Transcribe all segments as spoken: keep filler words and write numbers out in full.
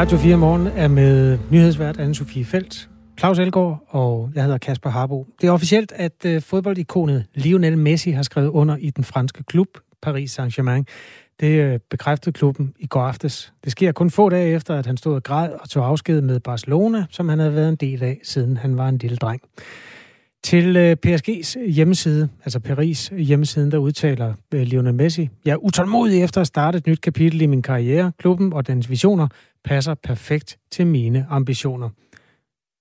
Radio fire Morgen er med nyhedsvært Anne-Sophie Felt, Claus Elgaard og jeg hedder Kasper Harbo. Det er officielt, at fodboldikonet Lionel Messi har skrevet under i den franske klub Paris Saint-Germain. Det bekræftede klubben i går aftes. Det sker kun få dage efter, at han stod og græd og tog afsked med Barcelona, som han havde været en del af, siden han var en lille dreng. Til P S G's hjemmeside, altså Paris hjemmesiden, der udtaler Lionel Messi: "Jeg er utålmodig efter at starte et nyt kapitel i min karriere. Klubben og dens visioner passer perfekt til mine ambitioner."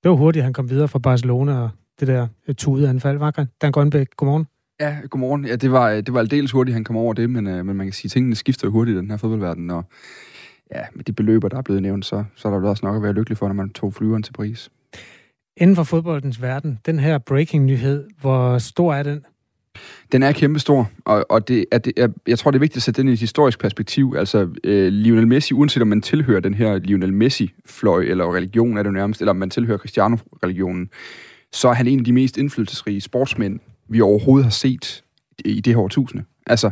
Det var hurtigt, han kom videre fra Barcelona og det der tudeanfald, var Dan Grønbæk, godmorgen. Ja, godmorgen. Ja, det var, det var aldeles hurtigt, han kom over det, men, men man kan sige, at tingene skifter hurtigt i den her fodboldverden, og ja, med de beløber, der er blevet nævnt, så, så er der også nok at være lykkelig for, når man tog flyveren til Paris. Inden for fodboldens verden, den her breaking-nyhed, hvor stor er den? Den er kæmpestor, og, og det er, det er, jeg tror, det er vigtigt at sætte den i et historisk perspektiv. Altså, øh, Lionel Messi, uanset om man tilhører den her Lionel Messi-fløj, eller religion er det nærmest, eller om man tilhører Cristiano-religionen, så er han en af de mest indflydelsesrige sportsmænd, vi overhovedet har set i det her årtusinde. Altså,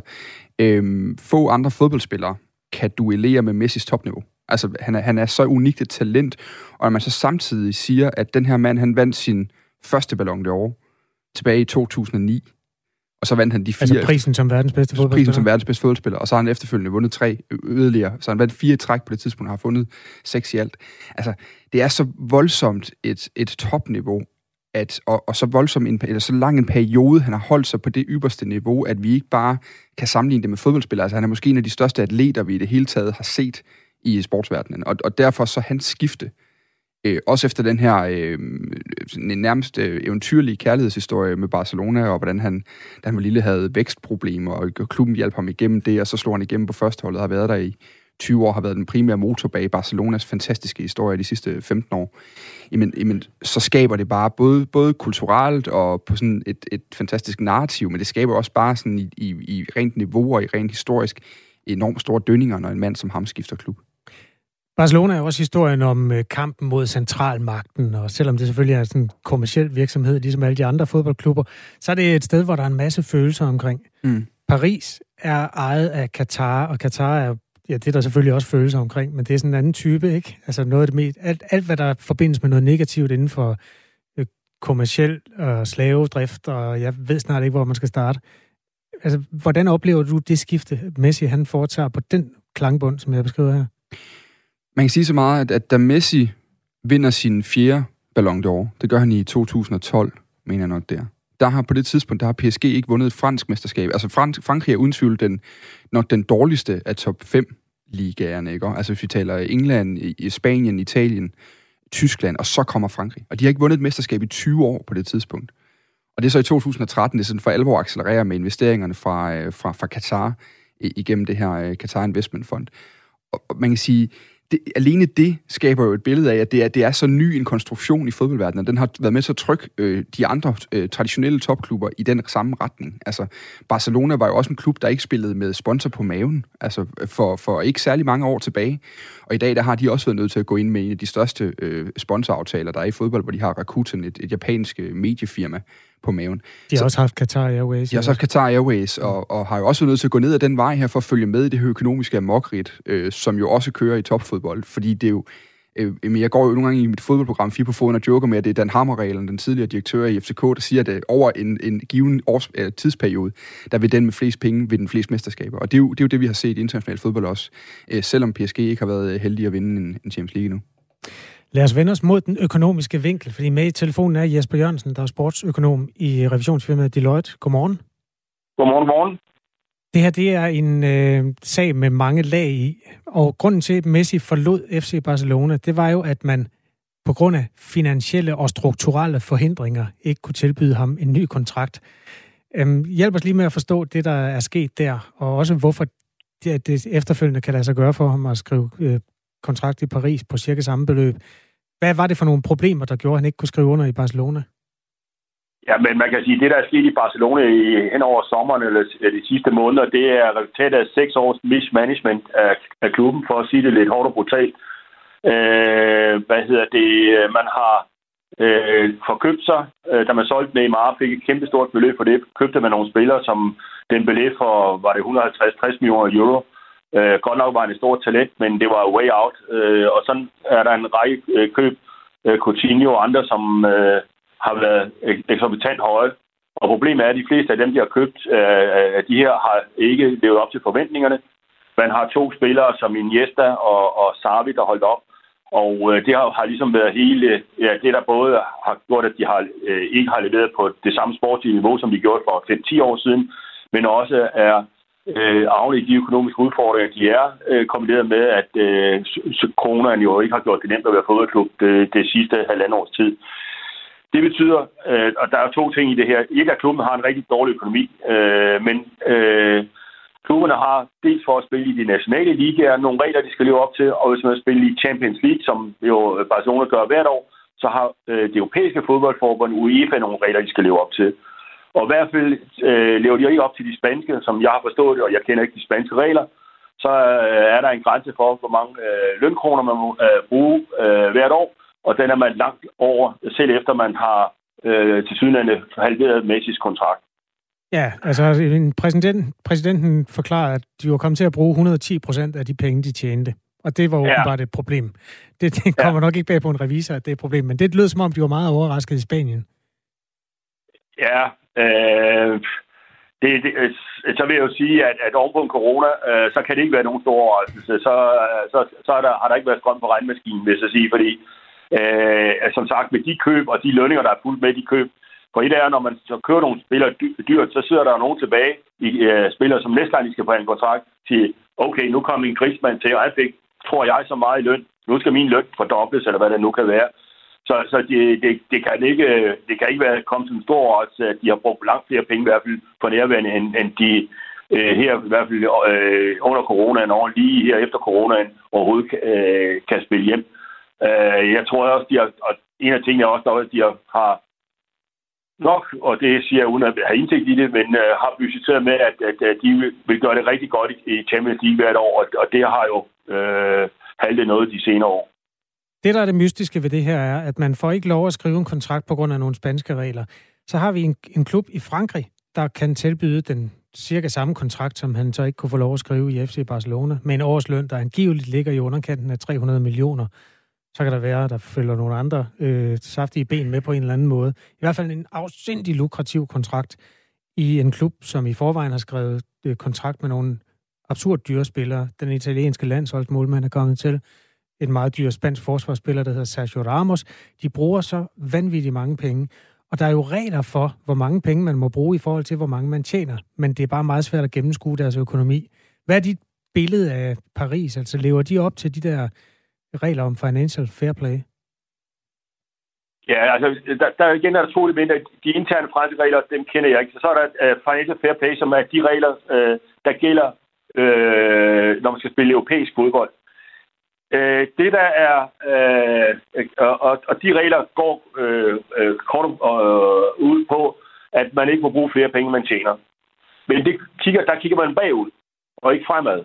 øh, få andre fodboldspillere kan duellere med Messis topniveau. Altså, han er, han er så unikt et talent, og at man så samtidig siger, at den her mand, han vandt sin første Ballon d'Or tilbage i to tusind og ni, og så vandt han de fire... Altså prisen som verdens bedste fodboldspiller? Prisen som verdens bedste fodboldspiller, og så har han efterfølgende vundet tre yderligere, så han vandt fire træk på det tidspunkt, og har fundet seks i alt. Altså, det er så voldsomt et, et topniveau, at, og, og så voldsom en, eller så lang en periode, han har holdt sig på det ypperste niveau, at vi ikke bare kan sammenligne det med fodboldspillere. Altså, han er måske en af de største atleter, vi i det hele taget har set i sportsverdenen, og, og derfor så hans skifte, øh, også efter den her øh, nærmest øh, eventyrlige kærlighedshistorie med Barcelona, og hvordan han, da han var lille, havde vækstproblemer, og klubben hjalp ham igennem det, og så slog han igennem på førsteholdet, og har været der i tyve år, har været den primære motor bag Barcelonas fantastiske historie de sidste femten år, jamen, jamen, så skaber det bare både, både kulturelt og på sådan et, et fantastisk narrativ, men det skaber også bare sådan i, i, i rent niveau og i rent historisk enormt store dønninger, når en mand som ham skifter klub. Barcelona er jo også historien om kampen mod centralmagten, og selvom det selvfølgelig er sådan en kommerciel virksomhed, ligesom alle de andre fodboldklubber, så er det et sted, hvor der er en masse følelser omkring. Mm. Paris er ejet af Qatar, og Qatar er, ja, det er der selvfølgelig også følelser omkring, men det er sådan en anden type, ikke? Altså noget af det mest, alt, alt hvad der forbindes med noget negativt inden for øh, kommerciel øh, slavedrift, og jeg ved snart ikke, hvor man skal starte. Altså, hvordan oplever du det skifte, Messi han foretager på den klangbund, som jeg beskriver her? Man kan sige så meget, at, at da Messi vinder sin fjerde Ballon d'Or, det gør han i to tusind og tolv, mener jeg nok der, der har på det tidspunkt, der har P S G ikke vundet et fransk mesterskab. Altså Frank- Frankrig er uden tvivl den, nok den dårligste af top fem ligaerne, ikke? Altså hvis vi taler England, Spanien, Italien, Tyskland, og så kommer Frankrig. Og de har ikke vundet et mesterskab i tyve år på det tidspunkt. Og det er så i to tusind og tretten, det sådan for alvor accelererer med investeringerne fra, fra, fra Qatar igennem det her Qatar Investment Fund. Og man kan sige, det, alene det skaber jo et billede af, at det er, det er så ny en konstruktion i fodboldverdenen, og den har været med til at trykke øh, de andre øh, traditionelle topklubber i den samme retning. Altså, Barcelona var jo også en klub, der ikke spillede med sponsor på maven, altså for, for ikke særlig mange år tilbage. Og i dag, der har de også været nødt til at gå ind med en af de største øh, sponsoraftaler, der er i fodbold, hvor de har Rakuten, et, et japansk mediefirma, på maven. De har så, også haft Qatar Airways. De har også haft Qatar Airways, og, og har jo også været nødt til at gå ned ad den vej her for at følge med i det her økonomiske amokridt, øh, som jo også kører i topfodbold, fordi det er jo... Øh, jeg går jo nogle gange i mit fodboldprogram fire på foden og joker med, at det er Dan Hammer-reglen, den tidligere direktør i F C K, der siger, at over en, en given års, øh, tidsperiode, der vil den med flest penge vinde flest mesterskaber. Og det er, jo, det er jo det, vi har set i international fodbold også, øh, selvom P S G ikke har været heldig at vinde en, en Champions League endnu. Lad os vende os mod den økonomiske vinkel, fordi med i telefonen er Jesper Jørgensen, der er sportsøkonom i revisionsfirmaet Deloitte. Godmorgen. Godmorgen, morgen. Det her, det er en øh, sag med mange lag i, og grunden til, at Messi forlod F C Barcelona, det var jo, at man på grund af finansielle og strukturelle forhindringer ikke kunne tilbyde ham en ny kontrakt. Øhm, hjælp os lige med at forstå det, der er sket der, og også hvorfor det, det efterfølgende kan lade sig gøre for ham at skrive øh, kontrakt i Paris på cirka samme beløb. Hvad var det for nogle problemer, der gjorde, at han ikke kunne skrive under i Barcelona? Ja, men man kan sige, at det, der er sket i Barcelona hen over sommeren eller de sidste måneder, det er resultatet af seks års mismanagement af, af klubben, for at sige det lidt hårdt og brutalt. Øh, hvad hedder det? Man har øh, forkøbt sig, da man solgte Neymar, fik et kæmpestort beløb for det. Købte man nogle spillere, som den beløb for, var det et hundrede og halvtreds til tres millioner euro. Øh, godt nok var han et stort talent, men det var way out. Øh, og sådan er der en række øh, køb, øh, Coutinho og andre, som øh, har været eksorbitant høje. Og problemet er, at de fleste af dem, de har købt, øh, af de her, har ikke levet op til forventningerne. Man har to spillere, som Iniesta og, og Xavi, der holdt op. Og øh, det har, har ligesom været hele, ja, det der både har gjort, at de har, øh, ikke har leveret på det samme sportslige niveau, som de gjorde for fem til ti år siden, men også er øh, afledt de økonomiske udfordringer, de er, øh, kombineret med, at øh, coronaen jo ikke har gjort det nemt at være fodboldklub det, det sidste halvandet års tid. Det betyder, øh, og der er to ting i det her. Ikke, at klubben har en rigtig dårlig økonomi, øh, men øh, klubberne har dels for at spille i de nationale ligaer nogle regler, de skal leve op til, og hvis man spiller i Champions League, som jo Barcelona gør hvert år, så har øh, det europæiske fodboldforbund, UEFA, nogle regler, de skal leve op til. Og i hvert fald øh, lever de ikke op til de spanske, som jeg har forstået det, og jeg kender ikke de spanske regler, så øh, er der en grænse for, hvor mange øh, lønkroner man må øh, bruge øh, hvert år, og den er man langt over, selv efter man har øh, tilsyneladende halveret Messis kontrakt. Ja, altså en præsident, præsidenten forklarer, at de var kommet til at bruge hundrede og ti procent af de penge, de tjente. Og det var jo ja. bare et problem. Det, det kommer ja. nok ikke bag på en revisor, at det er et problem, men det lød som om, de var meget overrasket i Spanien. Ja, øh, det, det, så vil jeg jo sige, at, at ovenpå corona, øh, så kan det ikke være nogen stor overraskelse. Så, så, så er der, har der ikke været strøm på regnmaskinen, vil jeg så sige, fordi øh, som sagt, med de køb og de lønninger, der er fuldt med de køb, for et er, når man så kører nogle spillere dyrt, så sidder der nogen tilbage, i uh, spillere, som næste gang de skal på en kontrakt, til, okay, nu kommer en Griezmann til, og jeg fik, tror jeg, så meget i løn. Nu skal min løn fordobles, eller hvad det nu kan være. Så, så det, det, det, kan ikke, det kan ikke være komme som en stor odds, at de har brugt langt flere penge, i hvert fald for nærværende, end, end de uh, her, i hvert fald uh, under coronaen, og lige her efter coronaen, overhovedet uh, kan spille hjem. Uh, jeg tror også, de har, og en af tingene er også, at de har nok, og det siger jeg uden at have indsigt i det, men øh, har budgetteret med, at, at, at de vil, vil gøre det rigtig godt i Champions League hvert år, og, og det har jo øh, haltet noget de senere år. Det, der er det mystiske ved det her, er, at man får ikke lov at skrive en kontrakt på grund af nogle spanske regler. Så har vi en, en klub i Frankrig, der kan tilbyde den cirka samme kontrakt, som han så ikke kunne få lov at skrive i F C Barcelona, med en årsløn, der angiveligt ligger i underkanten af tre hundrede millioner. Så kan der være, at der følger nogle andre øh, saftige ben med på en eller anden måde. I hvert fald en afsindig lukrativ kontrakt i en klub, som i forvejen har skrevet øh, kontrakt med nogle absurd dyre spillere. Den italienske landsholdsmålmand er kommet til. En meget dyr spansk forsvarsspiller, der hedder Sergio Ramos. De bruger så vanvittigt mange penge. Og der er jo regler for, hvor mange penge man må bruge i forhold til, hvor mange man tjener. Men det er bare meget svært at gennemskue deres økonomi. Hvad er dit billede af Paris? Altså lever de op til de der regler om financial fair play? Ja, altså, der, der igen er der to elementer. De interne franske regler, dem kender jeg ikke. Så er der uh, financial fair play, som er de regler, uh, der gælder, uh, når man skal spille europæisk fodbold. Uh, det der er, uh, uh, og, og de regler går uh, uh, kort uh, ud på, at man ikke må bruge flere penge, man tjener. Men det kigger, der kigger man bagud, og ikke fremad.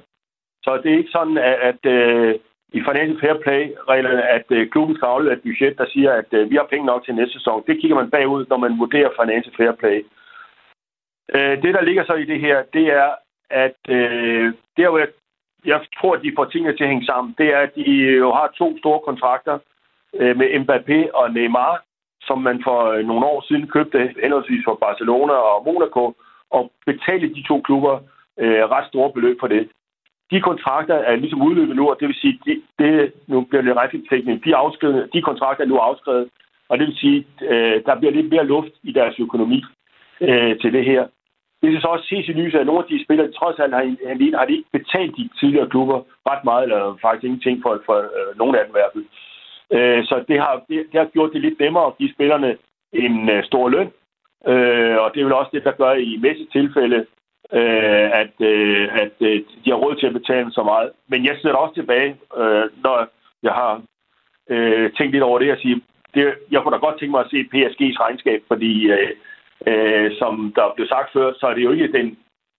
Så det er ikke sådan, at, at uh, i financial fair play-reglerne, at øh, klubben skal aflede et budget, der siger, at øh, vi har penge nok til næste sæson. Det kigger man bagud, når man vurderer financial fair play. Øh, det, der ligger så i det her, det er, at øh, der, hvor jeg, jeg tror, at de får tingene til at hænge sammen, det er, at de jo har to store kontrakter øh, med Mbappé og Neymar, som man for nogle år siden købte henholdsvis for Barcelona og Monaco, og betalte de to klubber øh, ret store beløb for det. De kontrakter er ligesom udløbet nu, og det vil sige, det, det nu bliver det retningsteknisk, de, de kontrakter er nu afskrevet, og det vil sige, øh, der bliver lidt mere luft i deres økonomi øh, til det her. Det skal så også ses i lyset, at nogle af de spillere, trods alt har, har de ikke betalt de tidligere klubber ret meget, eller faktisk ingenting for, for øh, nogen af dem i hvert fald. Øh, så det har, det, det har gjort det lidt nemmere at give spillerne en øh, stor løn, øh, og det er vel også det, der gør i Messis tilfælde, Øh, at, øh, at øh, de har råd til at betale så meget. Men jeg sidder også tilbage, øh, når jeg har øh, tænkt lidt over det at sige, det, jeg kunne da godt tænke mig at se P S G's regnskab, fordi øh, øh, som der blev sagt før, så er det jo ikke den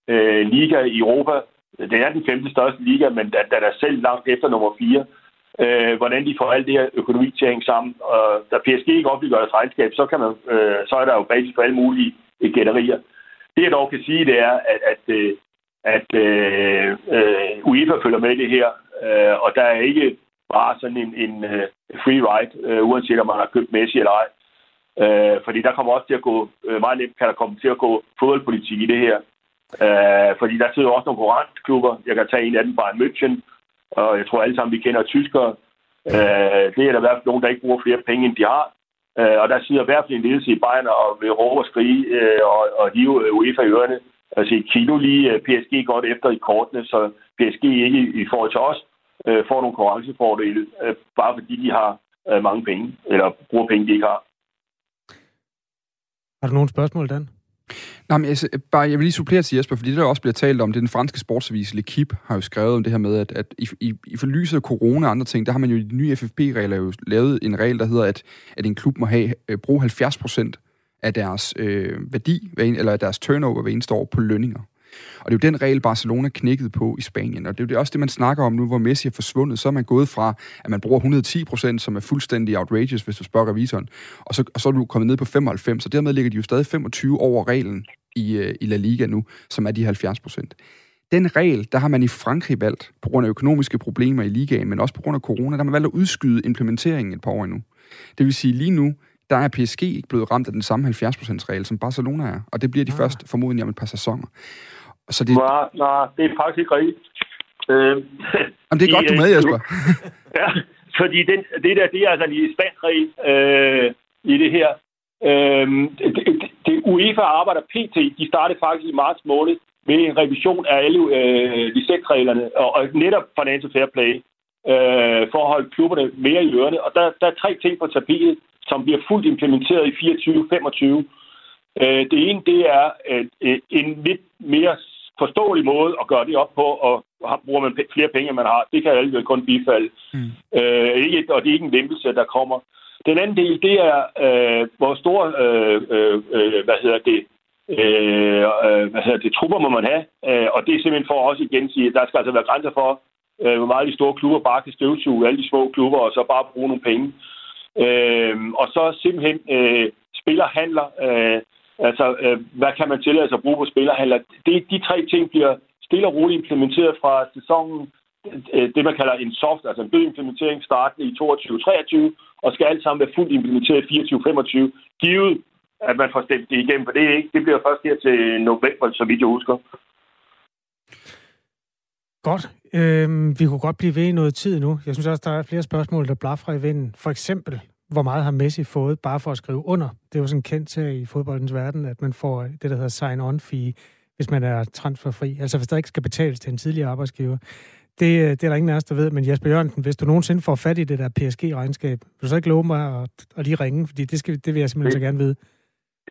øh, liga i Europa. Den er den femte største liga, men den er der selv langt efter nummer fire. Øh, hvordan de får alt det her økonomi til at hænge sammen. Og da P S G ikke offentliggør deres regnskab, så, kan man, øh, så er der jo basis for alle mulige gætterier. Det, jeg dog kan sige, det er, at, at, at, at øh, øh, UEFA følger med i det her, øh, og der er ikke bare sådan en, en uh, free ride, øh, uanset om man har købt Messi eller ej. Øh, fordi der kommer også til at gå, øh, meget nemt kan der komme til at gå fodboldpolitik i det her. Øh, fordi der sidder også nogle konkurrentklubber. Jeg kan tage en af dem, Bayern München, og jeg tror alle sammen, vi kender tyskere. Øh, det er der i hvert fald nogen, der ikke bruger flere penge, end de har. Øh, og der sidder i hvert fald en ledelse i Bayern og vil råbe og skrige øh, og, og hive UEFA i ørerne. Altså i Kino lige P S G godt efter i kortene, så P S G ikke i forhold til os øh, får nogle konkurrencefordele, øh, bare fordi de har øh, mange penge, eller bruger penge, de ikke har. Har du nogle spørgsmål, Dan? Nej, men jeg, bare, jeg vil lige supplere til Jesper, fordi det der også bliver talt om, det er den franske sportsavis L'Equipe har jo skrevet om det her med, at, at i, i, i forlyset af corona og andre ting, der har man jo i de nye F F P-regler jo lavet en regel, der hedder, at, at en klub må have, øh, bruge halvfjerds procent af deres øh, værdi, eller deres turnover hver eneste år på lønninger. Og det er jo den regel, Barcelona knækkede på i Spanien. Og det er jo også det, man snakker om nu, hvor Messi er forsvundet. Så er man gået fra, at man bruger et hundrede og ti procent, som er fuldstændig outrageous, hvis du spørger revisoren. Og så, og så er du kommet ned på femoghalvfems, og dermed ligger de jo stadig femogtyve over reglen i, i La Liga nu, som er de halvfjerds procent. Den regel, der har man i Frankrig valgt, på grund af økonomiske problemer i ligaen, men også på grund af corona, der har man valgt at udskyde implementeringen et par år endnu. Det vil sige, lige nu, der er P S G ikke blevet ramt af den samme halvfjerds procent-regel, som Barcelona er. Og det bliver de ja. først formodentlig om et par sæsoner. Så det... Nej, nej, det er faktisk ikke rigtigt. Øh, Jamen, det er de, godt, du er med, Jesper. Ja, fordi den, det der, det er altså en spansk regel øh, i det her. Øh, det, det, UEFA arbejder pt. De startede faktisk i marts måned med en revision af alle øh, licensreglerne, og, og netop financial fair play, øh, for at holde klubberne mere i ørerne. Og der, der er tre ting på tapetet, som bliver fuldt implementeret i fireogtyve femogtyve. Det ene, det er en lidt mere forståelig måde at gøre det op på, og bruger man flere penge, end man har. Det kan alle kun bifalde. Mm. Og det er ikke en lempelse, der kommer. Den anden del, det er, hvor store hvad hedder det, hvad hedder det, trupper må man have. Og det er simpelthen for også igen sige, at der skal altså være grænser for, hvor meget de store klubber bare kan støvsuge alle de små klubber, og så bare bruge nogle penge. Og så simpelthen spillerhandler. Altså, øh, hvad kan man tillade sig at bruge på spillerhandler? Det, de tre ting bliver stille og roligt implementeret fra sæsonen. Det, man kalder en soft, altså en blød implementering, startende i toogtyve treogtyve, og skal alt sammen være fuldt implementeret i fireogtyve femogtyve. Givet, at man får stemt det igennem, for det, ikke, det bliver først her til november, så vidt jeg husker. Godt. Øhm, vi kunne godt blive ved i noget tid nu. Jeg synes også, der er flere spørgsmål, der blafrer i vinden. For eksempel... hvor meget har Messi fået, bare for at skrive under? Det er jo sådan kendt til i fodboldens verden, at man får det, der hedder sign-on-fee, hvis man er transferfri. Altså, hvis der ikke skal betales til en tidligere arbejdsgiver. Det, det er der ingen af os, der ved, men Jesper Jørgensen, hvis du nogensinde får fat i det der P S G-regnskab, vil du så ikke love mig at, at lige ringe? Fordi det, skal, det vil jeg simpelthen det, så gerne vide.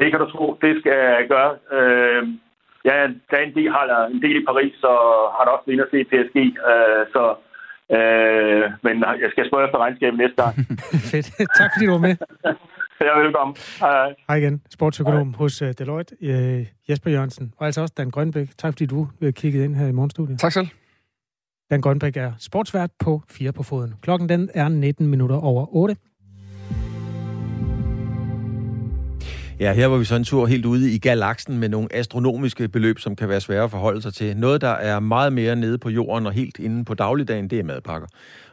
Det kan du tro. Det skal jeg gøre. Øh, ja, der er en del, har en del i Paris, så har der også været inde og se P S G. Øh, så... Øh, men jeg skal spørge efter regnskabet næste gang. Fedt. Tak fordi du var med. Ja, velkommen. Hej. Hej igen. Sportsøkonom Hej. hos uh, Deloitte, uh, Jesper Jørgensen, og altså også Dan Grønbæk. Tak fordi du uh, kiggede ind her i morgenstudiet. Tak selv. Dan Grønbæk er sportsvært på fire på foden. Klokken den er nitten minutter over otte. Ja, her var vi så en tur helt ude i galaksen med nogle astronomiske beløb, som kan være svære at forholde sig til. Noget, der er meget mere nede på jorden og helt inde på dagligdagen, det er madpakker.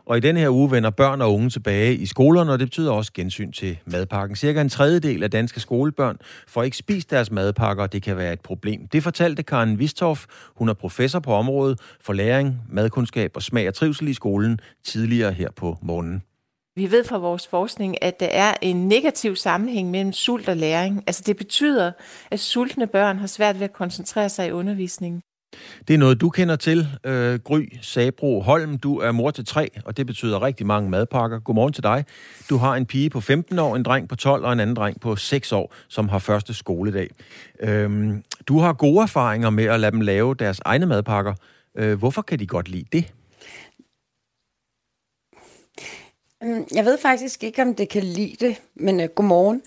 Og i denne her uge vender børn og unge tilbage i skolerne, og det betyder også gensyn til madpakken. Cirka en tredjedel af danske skolebørn får ikke spist deres madpakker, og det kan være et problem. Det fortalte Karen Vistorff, hun er professor på området for læring, madkundskab og smag og trivsel i skolen, tidligere her på morgenen. Vi ved fra vores forskning, at der er en negativ sammenhæng mellem sult og læring. Altså det betyder, at sultne børn har svært ved at koncentrere sig i undervisningen. Det er noget, du kender til, øh, Gry Sabro Holm. Du er mor til tre, og det betyder rigtig mange madpakker. Godmorgen til dig. Du har en pige på femten år, en dreng på tolv og en anden dreng på seks år, som har første skoledag. Øhm, du har gode erfaringer med at lade dem lave deres egne madpakker. Øh, hvorfor kan de godt lide det? Jeg ved faktisk ikke, om det kan lide det, men øh, godmorgen.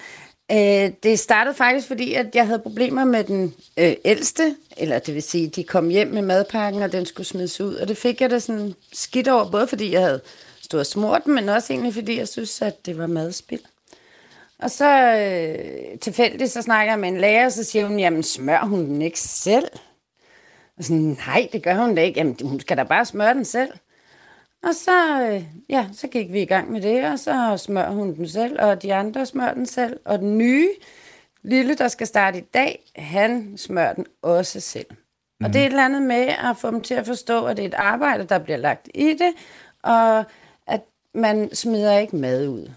Øh, det startede faktisk, fordi at jeg havde problemer med den øh, ældste, eller det vil sige, de kom hjem med madpakken, og den skulle smides ud. Og det fik jeg da sådan skidt over, både fordi jeg havde stået og smurt den, men også egentlig fordi jeg synes, at det var madspild. Og så øh, tilfældigt, så snakker jeg med en lærer, og så siger hun, jamen smør hun den ikke selv? Og sådan, nej, det gør hun da ikke. Jamen, hun skal da bare smøre den selv. Og så, øh, ja, så gik vi i gang med det, og så smører hun den selv, og de andre smører den selv. Og den nye lille, der skal starte i dag, han smører den også selv. Mm. Og det er et eller andet med at få dem til at forstå, at det er et arbejde, der bliver lagt i det, og at man smider ikke mad ud.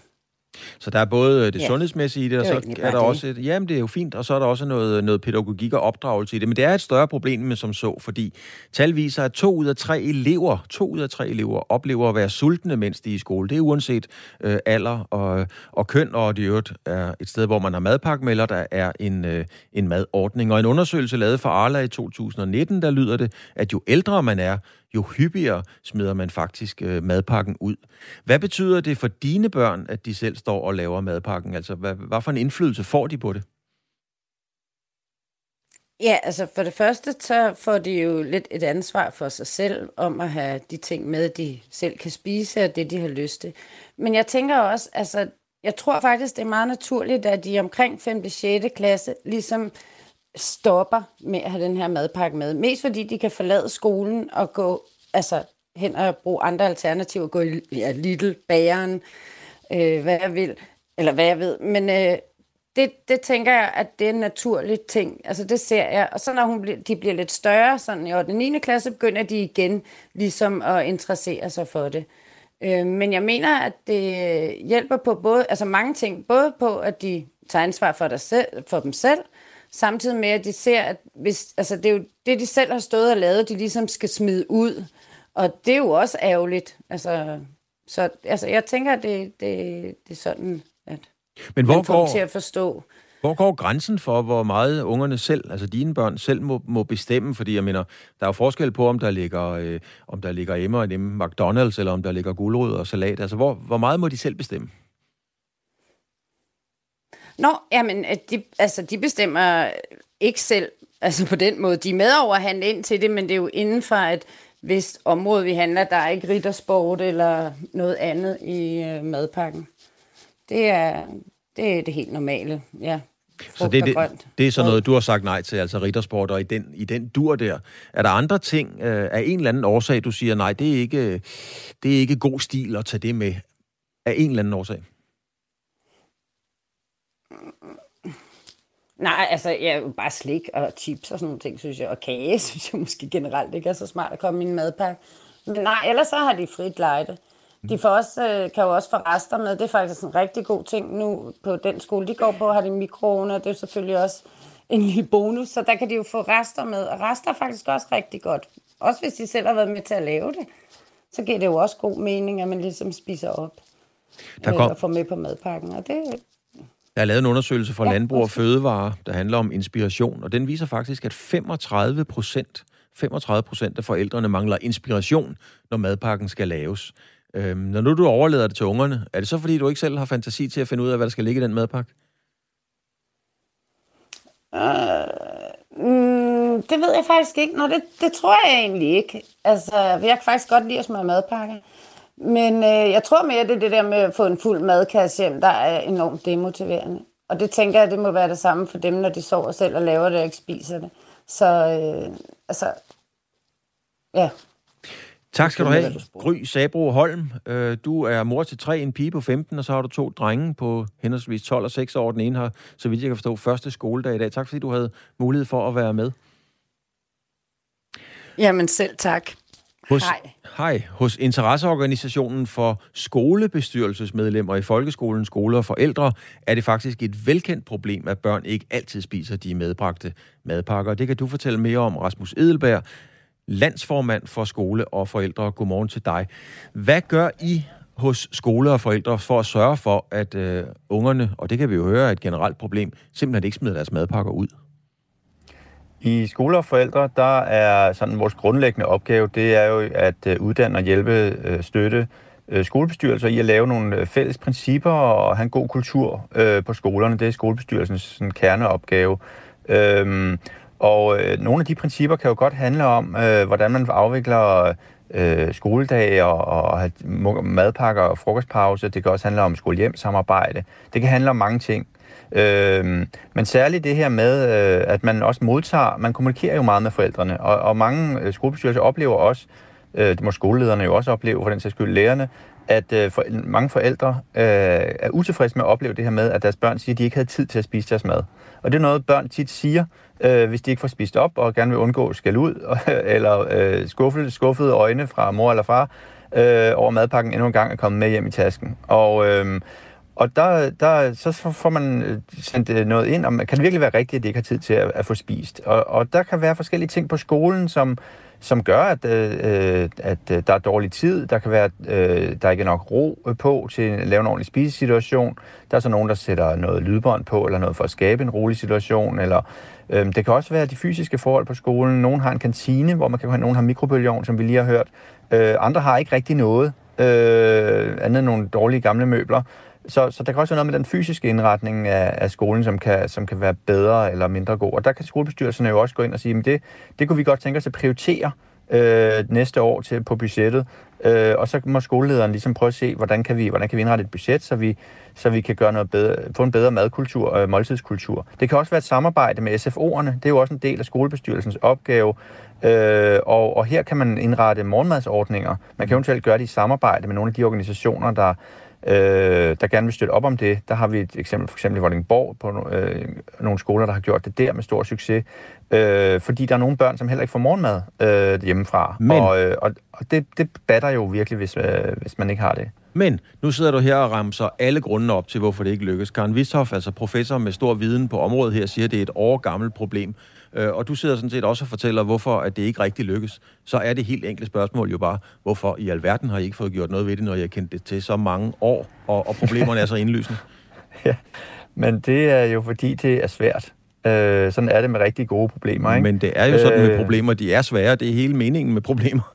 Så der er både det ja. sundhedsmæssige i det, og det er så er der det. også et, jamen det er jo fint, og så er der også noget, noget pædagogik og opdragelse i det. Men det er et større problem med som så, fordi tal viser, at to ud af tre elever, to ud af tre elever oplever at være sultne, mens de er i skole. Det er uanset øh, alder og, og køn, og det øvrigt er et sted, hvor man har madpakke med, eller der er en, øh, en madordning. Og en undersøgelse lavet for Arla i to tusind og nitten, der lyder det, at jo ældre man er, jo hyppigere smider man faktisk øh, madpakken ud. Hvad betyder det for dine børn, at de selv står og laver madpakken? Altså, hvad, hvad for en indflydelse får de på det? Ja, altså for det første, så får de jo lidt et ansvar for sig selv, om at have de ting med, de selv kan spise, og det, de har lyst til. Men jeg tænker også, altså, jeg tror faktisk, det er meget naturligt, at de omkring femte og sjette klasse ligesom stopper med at have den her madpakke med. Mest fordi de kan forlade skolen og gå altså, hen og bruge andre alternativer. Gå i ja, Lidl, bageren, øh, hvad jeg vil, eller hvad jeg ved. Men øh, det, det tænker jeg, at det er en naturlig ting. Altså det ser jeg. Og så når hun bliver, de bliver lidt større, sådan i ottende og niende klasse, begynder de igen ligesom at interessere sig for det. Øh, men jeg mener, at det hjælper på både, altså mange ting. Både på, at de tager ansvar for, dig selv, for dem selv, samtidig med, at de ser, at hvis, altså det er jo det, de selv har stået og lavet, de ligesom skal smide ud. Og det er jo også ærgerligt. Altså, så, altså jeg tænker, at det, det, det er sådan, at Men hvor man får går, til at forstå. Hvor går grænsen for, hvor meget ungerne selv, altså dine børn selv, må, må bestemme? Fordi jeg mener, der er jo forskel på, om der ligger, øh, om der ligger M og M, McDonald's, eller om der ligger gulerødder og salat. Altså hvor, hvor meget må de selv bestemme? Nå, jamen, de, altså, de bestemmer ikke selv, altså på den måde. De er med over at handle ind til det, men det er jo inden for et vist område, vi handler. Der er ikke Rittersport eller noget andet i øh, madpakken. Det er, det er det helt normale, ja. Så det, det, det er sådan noget, du har sagt nej til, altså Rittersport, og i den, i den dur der. Er der andre ting øh, af en eller anden årsag, du siger, nej, det er ikke, det er ikke god stil at tage det med, af en eller anden årsag? Nej, altså, ja, bare slik og chips og sådan nogle ting, synes jeg, og kage, synes jeg måske generelt ikke er så smart at komme i en madpakke. Men nej, ellers så har de frit lejde. De får også, kan jo også få rester med, det er faktisk en rigtig god ting nu på den skole, de går på, har de mikroovner, og det er selvfølgelig også en lille bonus, så der kan de jo få rester med, og rester er faktisk også rigtig godt. Også hvis de selv har været med til at lave det, så giver det jo også god mening, at man ligesom spiser op der kom... og får med på madpakken, og det Jeg har lavet en undersøgelse fra ja, Landbrug og Fødevare, der handler om inspiration, og den viser faktisk, at femogtredive procent af forældrene mangler inspiration, når madpakken skal laves. Øhm, når nu du overlader det til ungerne, er det så fordi, du ikke selv har fantasi til at finde ud af, hvad der skal ligge i den madpakke? Uh, mm, det ved jeg faktisk ikke. Nå, det, det tror jeg egentlig ikke. Altså, jeg kan faktisk godt lide at smøre madpakker. Men øh, jeg tror mere, det er det der med at få en fuld madkasse hjem, der er enormt demotiverende. Og det tænker jeg, det må være det samme for dem, når de sover selv og laver det og ikke spiser det. Så, øh, altså, ja. Tak skal du have, Gry Sabro Holm. Du er mor til tre, en pige på femten, og så har du to drenge på henholdsvis tolv og seks år. Den ene har, så vidt jeg kan forstå, første skoledag i dag. Tak fordi du havde mulighed for at være med. Jamen selv tak. Hos, hej. hej. Hos interesseorganisationen for skolebestyrelsesmedlemmer i folkeskolen, skoler og forældre, er det faktisk et velkendt problem, at børn ikke altid spiser de medbragte madpakker. Det kan du fortælle mere om, Rasmus Edelberg, landsformand for skole og forældre. Godmorgen til dig. Hvad gør I hos skoler og forældre for at sørge for, at øh, ungerne, og det kan vi jo høre er et generelt problem, simpelthen ikke smider deres madpakker ud? I skoler og forældre, der er sådan vores grundlæggende opgave, det er jo at uddanne og hjælpe, støtte skolebestyrelser i at lave nogle fælles principper og have en god kultur på skolerne. Det er skolebestyrelsens sådan, kerneopgave. Og nogle af de principper kan jo godt handle om, hvordan man afvikler skoledage og madpakker og frokostpause. Det kan også handle om skole-hjem-samarbejde. Det kan handle om mange ting. Øh, men særligt det her med, øh, at man også modtager, man kommunikerer jo meget med forældrene, og, og mange øh, skolebestyrelser oplever også, øh, det må skolelederne jo også opleve, for den sags skyld lærerne, at øh, for, mange forældre øh, er utilfredse med at opleve det her med, at deres børn siger, at de ikke havde tid til at spise deres mad. Og det er noget, børn tit siger, øh, hvis de ikke får spist op og gerne vil undgå skæld ud, og, eller øh, skuffede, skuffede øjne fra mor eller far, øh, over madpakken endnu en gang er kommet med hjem i tasken. Og... Øh, Og der, der, så får man sendt noget ind, om kan det virkelig være rigtigt, at de ikke har tid til at, at få spist? Og, og der kan være forskellige ting på skolen, som, som gør, at, øh, at der er dårlig tid. Der kan være, øh, der er ikke nok ro på til at lave en ordentlig spisesituation. Der er så nogen, der sætter noget lydbånd på, eller noget for at skabe en rolig situation. Eller, øh, det kan også være de fysiske forhold på skolen. Nogen har en kantine, hvor man kan, nogen har mikrobølgeovn, som vi lige har hørt. Øh, andre har ikke rigtig noget, øh, andet end nogle dårlige gamle møbler. Så, så der kan også være noget med den fysiske indretning af, af skolen, som kan, som kan være bedre eller mindre god. Og der kan skolebestyrelserne jo også gå ind og sige, at det, det kunne vi godt tænke os at prioritere øh, næste år til, på budgettet. Øh, og så må skolelederen ligesom prøve at se, hvordan kan vi, hvordan kan vi indrette et budget, så vi, så vi kan gøre noget bedre, få en bedre madkultur og øh, måltidskultur. Det kan også være et samarbejde med S F O'erne. Det er jo også en del af skolebestyrelsens opgave. Øh, og, og her kan man indrette morgenmadsordninger. Man kan eventuelt gøre det i samarbejde med nogle af de organisationer, der... Øh, der gerne vil støtte op om det. Der har vi et eksempel, for eksempel i Vordingborg, på øh, nogle skoler, der har gjort det der med stor succes, øh, fordi der er nogle børn, som heller ikke får morgenmad øh, hjemmefra. Men, og øh, og det, det batter jo virkelig, hvis, øh, hvis man ikke har det. Men nu sidder du her og ramser alle grundene op til, hvorfor det ikke lykkes. Karen Witzhoff, altså professor med stor viden på området her, siger, at det er et årgammelt problem. Øh, og du sidder sådan set også og fortæller, hvorfor at det ikke rigtig lykkes. Så er det helt enkle spørgsmål jo bare, hvorfor i alverden har I ikke fået gjort noget ved det, når I har kendt det til så mange år, og, og problemerne er så indlysende? Ja, men det er jo fordi, det er svært. Øh, sådan er det med rigtig gode problemer, ikke? Men det er jo sådan med øh... problemer, de er svære. Det er hele meningen med problemer.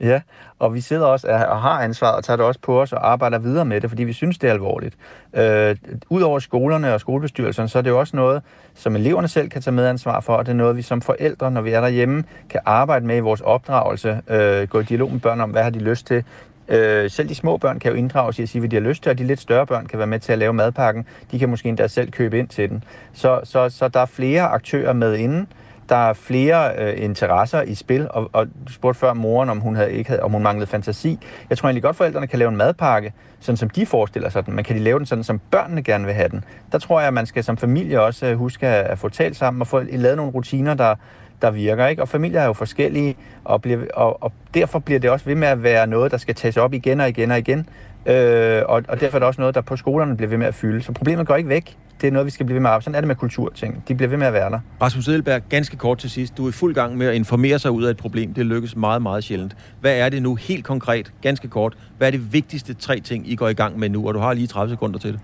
Ja, og vi sidder også og har ansvaret og tager det også på os og arbejder videre med det, fordi vi synes, det er alvorligt. Øh, Udover skolerne og skolebestyrelserne, så er det jo også noget, som eleverne selv kan tage medansvar for, og det er noget, vi som forældre, når vi er derhjemme, kan arbejde med i vores opdragelse, øh, gå i dialog med børn om, hvad har de lyst til. Øh, selv de små børn kan jo inddrages i at sige, hvad de har lyst til, og de lidt større børn kan være med til at lave madpakken. De kan måske endda selv købe ind til den. Så, så, så der er flere aktører med inden. Der er flere øh, interesser i spil, og, og du spurgte før moren, om hun, havde, ikke havde, om hun manglede fantasi. Jeg tror egentlig godt, forældrene kan lave en madpakke, sådan som de forestiller sig den, men kan de lave den sådan, som børnene gerne vil have den? Der tror jeg, at man skal som familie også huske at, at få talt sammen og få lavet nogle rutiner, der, der virker, ikke? Og familier er jo forskellige, og, bliver, og, og derfor bliver det også ved med at være noget, der skal tages op igen og igen og igen. Øh, og, og derfor er der også noget, der på skolerne bliver ved med at fylde. Så problemet går ikke væk. Det er noget, vi skal blive ved med at arbejde. Sådan er det med kulturting. De bliver ved med at være der. Rasmus Edelberg, ganske kort til sidst. Du er i fuld gang med at informere sig ud af et problem. Det lykkes meget, meget sjældent. Hvad er det nu helt konkret, ganske kort? Hvad er det vigtigste tre ting, I går i gang med nu? Og du har lige tredive sekunder til det.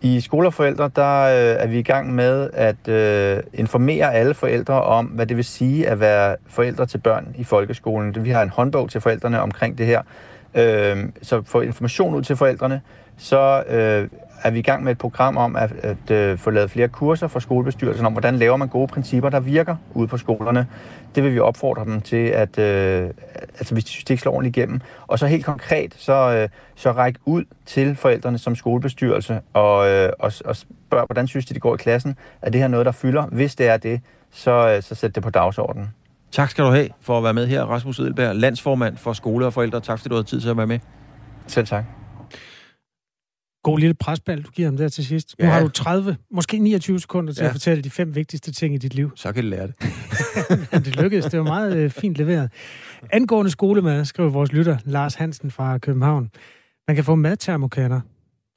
I Skole og Forældre, der øh, er vi i gang med at øh, informere alle forældre om, hvad det vil sige at være forældre til børn i folkeskolen. Vi har en håndbog til forældrene omkring det her. Øh, så få information ud til forældrene. Så øh, er vi i gang med et program om at, at, at få lavet flere kurser fra skolebestyrelsen om, hvordan laver man gode principper, der virker ude på skolerne. Det vil vi opfordre dem til, at, øh, altså, hvis de synes, det ikke slår ordentligt igennem. Og så helt konkret, så, øh, så række ud til forældrene som skolebestyrelse og, øh, og, og spørg, hvordan synes de, det går i klassen. Er det her noget, der fylder? Hvis det er det, så, øh, så sæt det på dagsordenen. Tak skal du have for at være med her, Rasmus Edelberg, landsformand for Skole og Forældre. Tak fordi du havde tid til at være med. Selv tak. God lille presbald, du giver ham der til sidst. Ja. Nu har du tredive, måske niogtyve sekunder til ja. at fortælle de fem vigtigste ting i dit liv. Så kan du lære det. Det lykkedes, det var meget øh, fint leveret. Angående skolemad, skriver vores lytter Lars Hansen fra København. Man kan få madtermokander.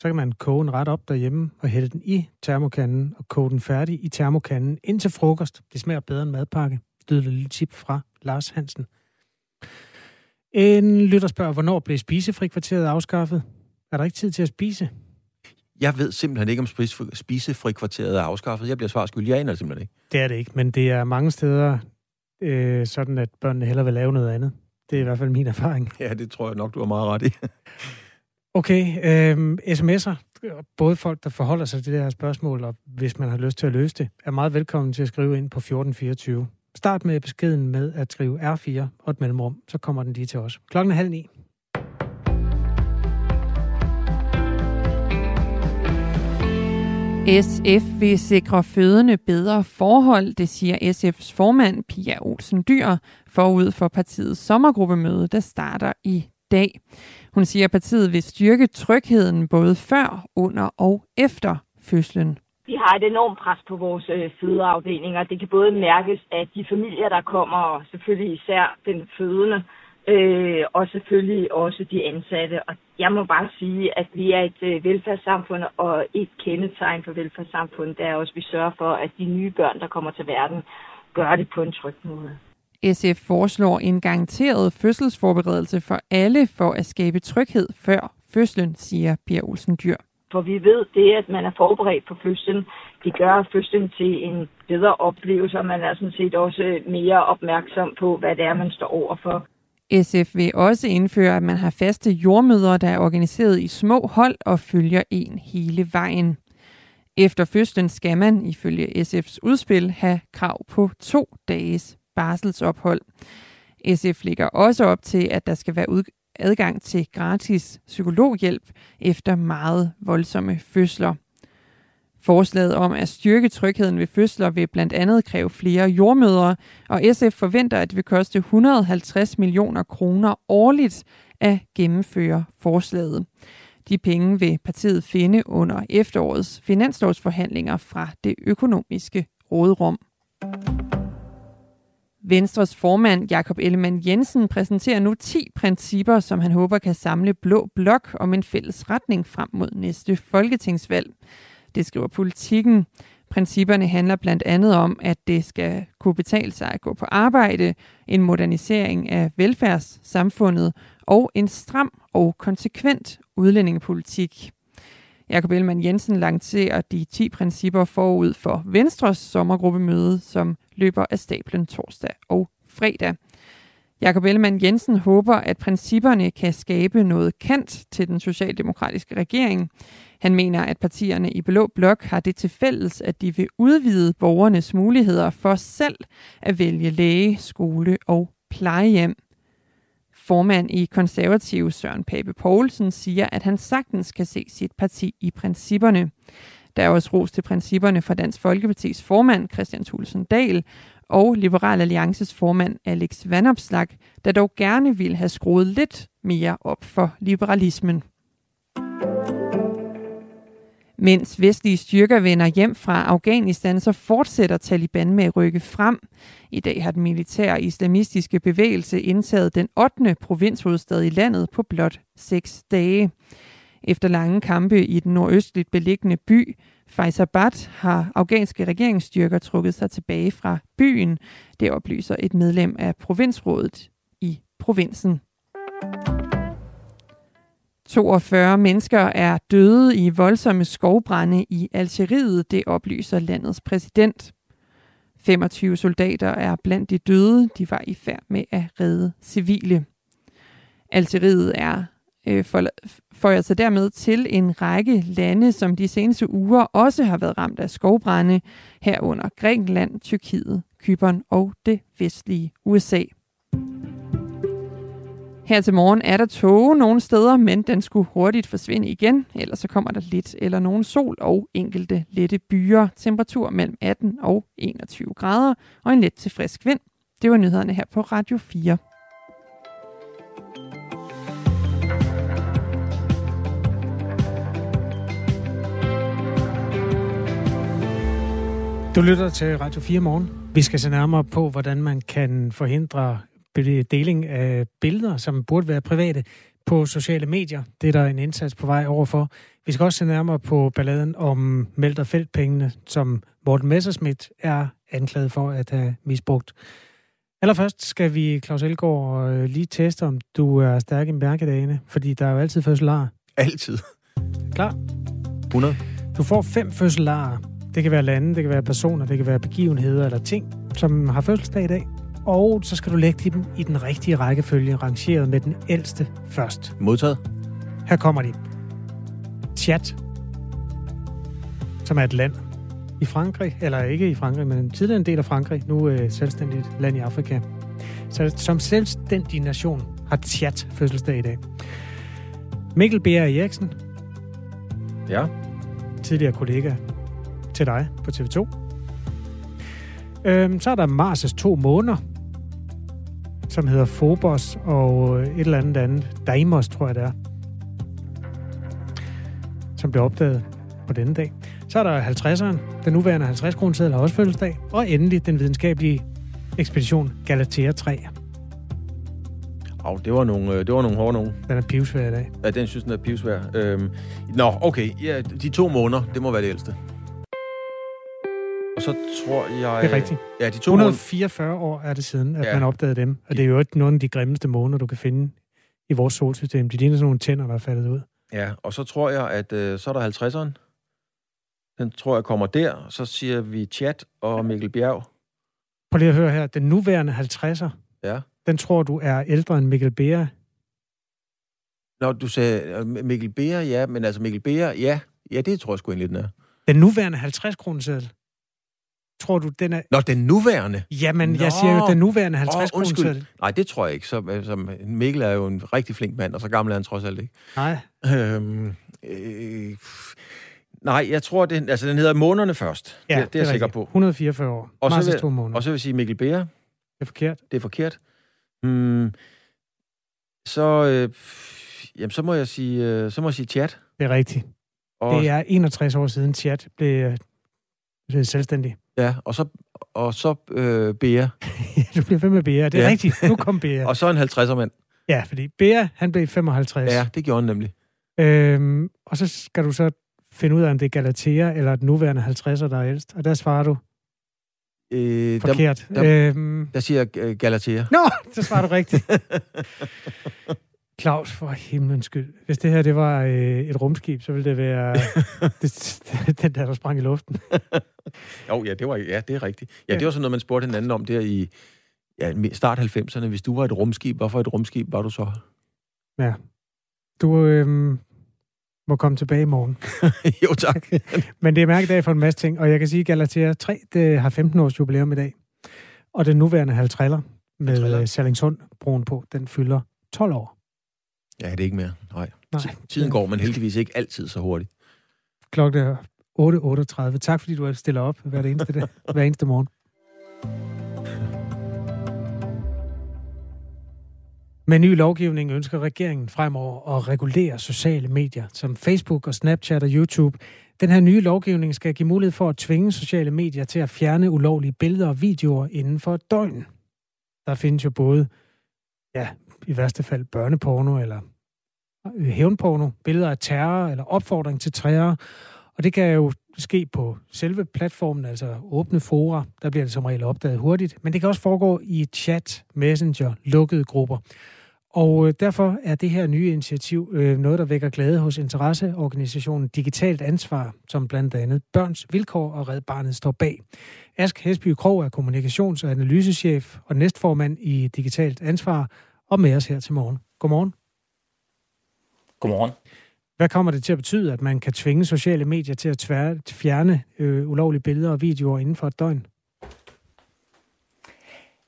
Så kan man koge en ret op derhjemme og hælde den i termokanden og koge den færdig i termokanden ind til frokost. Det smager bedre end madpakke. Det er et lille tip fra Lars Hansen. En lytter spørger, hvornår blev spisefrikvarteret afskaffet? Er der ikke tid til at spise? Jeg ved simpelthen ikke, om spisefrikvarteret er afskaffet. Jeg bliver svarskyldig. Jeg aner simpelthen ikke. Det er det ikke, men det er mange steder øh, sådan, at børnene hellere vil lave noget andet. Det er i hvert fald min erfaring. Ja, det tror jeg nok, du har meget ret i. Okay, øh, sms'er. Både folk, der forholder sig til det her spørgsmål, og hvis man har lyst til at løse det, er meget velkommen til at skrive ind på fjorten fireogtyve. Start med beskeden med at skrive R fire og et mellemrum, så kommer den lige til os. Klokken er halv ni. S F vil sikre fødende bedre forhold, det siger S F's formand Pia Olsen Dyhr forud for partiets sommergruppemøde, der starter i dag. Hun siger, at partiet vil styrke trygheden både før, under og efter fødslen. Vi har et enormt pres på vores fødeafdelinger. Det kan både mærkes af de familier, der kommer, og selvfølgelig især den fødende, øh, og selvfølgelig også de ansatte. Og jeg må bare sige, at vi er et velfærdssamfund, og et kendetegn for velfærdssamfundet, der er også, at vi sørger for, at de nye børn, der kommer til verden, gør det på en tryg måde. S F foreslår en garanteret fødselsforberedelse for alle for at skabe tryghed før fødslen, siger Pia Olsen Dyhr. For vi ved det, at man er forberedt på fødslen. Det gør fødslen til en bedre oplevelse, og man er sådan set også mere opmærksom på, hvad det er, man står overfor. S F vil også indføre, at man har faste jordmødre, der er organiseret i små hold og følger en hele vejen. Efter fødslen skal man, ifølge S F's udspil, have krav på to dages barselsophold. S F lægger også op til, at der skal være adgang til gratis psykologhjælp efter meget voldsomme fødsler. Forslaget om at styrke trygheden ved fødsler vil blandt andet kræve flere jordmødre, og S F forventer, at det vil koste et hundrede og halvtreds millioner kroner årligt at gennemføre forslaget. De penge vil partiet finde under efterårets finanslovsforhandlinger fra det økonomiske råderum. Venstres formand Jakob Ellemann Jensen præsenterer nu ti principper, som han håber kan samle blå blok om en fælles retning frem mod næste folketingsvalg. Det skriver Politiken. Principperne handler blandt andet om, at det skal kunne betale sig at gå på arbejde, en modernisering af velfærdssamfundet og en stram og konsekvent udlændingepolitik. Jakob Ellemann Jensen lancerer de ti principper forud for Venstres sommergruppemøde, som løber af stablen torsdag og fredag. Jakob Ellemann Jensen håber, at principperne kan skabe noget kant til den socialdemokratiske regering. Han mener, at partierne i Blå Blok har det til fælles, at de vil udvide borgernes muligheder for selv at vælge læge, skole og plejehjem. Formand i Konservative Søren Pape Poulsen siger, at han sagtens kan se sit parti i principperne. Der er også ros til principperne fra Dansk Folkepartis formand Christian Thulesen Dahl og Liberal Alliances formand Alex Vanopslagh, der dog gerne ville have skruet lidt mere op for liberalismen. Mens vestlige styrker vender hjem fra Afghanistan, så fortsætter Taliban med at rykke frem. I dag har den militære islamistiske bevægelse indtaget den ottende provinshovedstad i landet på blot seks dage. Efter lange kampe i den nordøstligt beliggende by Faizabad har afghanske regeringsstyrker trukket sig tilbage fra byen. Det oplyser et medlem af provinsrådet i provinsen. toogfyrre mennesker er døde i voldsomme skovbrande i Algeriet, det oplyser landets præsident. femogtyve soldater er blandt de døde, de var i færd med at redde civile. Algeriet er øh, føjer sig dermed til en række lande, som de seneste uger også har været ramt af skovbrande, herunder Grækenland, Tyrkiet, Cypern og det vestlige U S A. Her til morgen er der tåge nogle steder, men den skulle hurtigt forsvinde igen, ellers så kommer der lidt eller nogen sol og enkelte lette byer. Temperatur mellem atten og enogtyve grader og en let til frisk vind. Det var nyhederne her på Radio fire. Du lytter til Radio fire morgen. Vi skal se nærmere på, hvordan man kan forhindre deling af billeder, som burde være private, på sociale medier. Det er der en indsats på vej overfor. Vi skal også se nærmere på balladen om Melt og Feltpengene, som Morten Messerschmidt er anklaget for at have misbrugt. Allerførst skal vi, Claus Elgaard, lige teste, om du er stærk i mærkedagene, fordi der er jo altid fødselarer. Altid? Klar? hundrede. Du får fem fødselarer. Det kan være lande, det kan være personer, det kan være begivenheder eller ting, som har fødselsdag i dag. Og så skal du lægge dem i den rigtige rækkefølge, rangeret med den ældste først. Modtaget. Her kommer de. Tchad, som er et land i Frankrig, eller ikke i Frankrig, men en tidligere en del af Frankrig, nu øh, selvstændigt land i Afrika. Så som selvstændig nation har Tchad fødselsdag i dag. Mikkel B R Eriksen. Ja. Tidligere kollega til dig på T V to. Øhm, så er der Mars' to måneder, som hedder Phobos og et eller andet andet. Deimos, tror jeg det er, som blev opdaget på denne dag. Så er der halvtredseren. Den nuværende halvtreds-kroneseddel har også fødselsdag. Og endelig den videnskabelige ekspedition Galatea tre. Åh, oh, det var nogle, det var nogle hårde nogen. Den er pivsvær i dag. Ja, den synes, den er pivsvær. Øhm, nå, okay. Ja, de to måneder, det må være det ældste. Og så tror jeg... Det er rigtigt. Ja, de to et hundrede og fireogfyrre måneder... år er det siden, at ja. man opdagede dem. Og det er jo ikke nogle af de grimmeste måneder, du kan finde i vores solsystem. De ligner sådan nogle tænder, der er faldet ud. Ja, og så tror jeg, at øh, så er der halvtredseren. Den tror jeg kommer der. Så siger vi Chat og Mikkel Bjerg. Prøv lige at høre her. Den nuværende halvtredser, ja. den tror du er ældre end Mikkel Bjerg. Nå, du sagde Mikkel Bjerg, ja. Men altså Mikkel Bjerg, ja. Ja, det tror jeg sgu egentlig, den er. Den nuværende halvtreds-kroneseddel. Tror du, den er... Nå, den nuværende? Jamen, Nå. jeg siger jo, den nuværende halvtreds-kroneseddel. Oh, Nej, det tror jeg ikke. Så, som, Mikkel er jo en rigtig flink mand, og så gammel er han trods alt ikke. Nej. Øhm, øh... Nej, jeg tror, den, altså, den hedder månederne først. Ja, det, det er jeg sikker på. et hundrede og fireogfyrre år. Og så, vil, to måneder. Og så vil jeg sige Mikkel Bjerg. Det er forkert. Det er forkert. Hmm. Så, øh, jamen, så må jeg sige, øh, så må jeg sige Chat. Det er rigtigt. Og det er enogtres år siden Chat blev, blev selvstændig. Ja, og så, og så øh, Bjerg. Du bliver fem med Bjerg. Det er ja. rigtigt. Nu kom Bjerg. Og så en halvtredser mand. Ja, fordi Bjerg, han blev femoghalvtreds. Ja, det gjorde han nemlig. Øhm, og så skal du så finde ud af, om det er Galatea eller den nuværende halvtredser, der er ældst. Og der svarer du øh, forkert. Der, der, øhm... der siger jeg Galatea. Nå, så svarer du rigtigt. Claus, for himlens skyld. Hvis det her det var øh, et rumskib, så ville det være det, den der, der sprang i luften. jo, ja det, var, ja, det er rigtigt. Ja, ja, det var sådan noget, man spurgte hinanden om der i ja, start halvfemserne. Hvis du var et rumskib, hvorfor et rumskib var du så? Ja. Du... Øh... må komme tilbage i morgen. Jo, tak. Men det er mærkedag for en masse ting, og jeg kan sige, at Galatea tre det har femten års jubilæum i dag. Og den nuværende halvtredser med Sallingsund-broen på, den fylder tolv år. Ja, det er ikke mere. Nej. Nej. Tiden går, men heldigvis ikke altid så hurtigt. Klokken er otte otteogtredive. Tak, fordi du stiller op hver det eneste, dag, hver eneste morgen. Med ny lovgivning ønsker regeringen fremover at regulere sociale medier, som Facebook og Snapchat og YouTube. Den her nye lovgivning skal give mulighed for at tvinge sociale medier til at fjerne ulovlige billeder og videoer inden for et døgn. Der findes jo både, ja, i værste fald børneporno eller hævnporno, billeder af terror eller opfordring til terror. Og det kan jo ske på selve platformen, altså åbne fora. Der bliver det som regel opdaget hurtigt. Men det kan også foregå i chat, messenger, lukkede grupper. Og derfor er det her nye initiativ noget, der vækker glæde hos interesseorganisationen Digitalt Ansvar, som blandt andet Børns Vilkår og Red Barnet står bag. Ask Hesby Krogh er kommunikations- og analysechef og næstformand i Digitalt Ansvar, og med os her til morgen. Godmorgen. Godmorgen. Hvad kommer det til at betyde, at man kan tvinge sociale medier til at tvære, fjerne øh, ulovlige billeder og videoer inden for et døgn?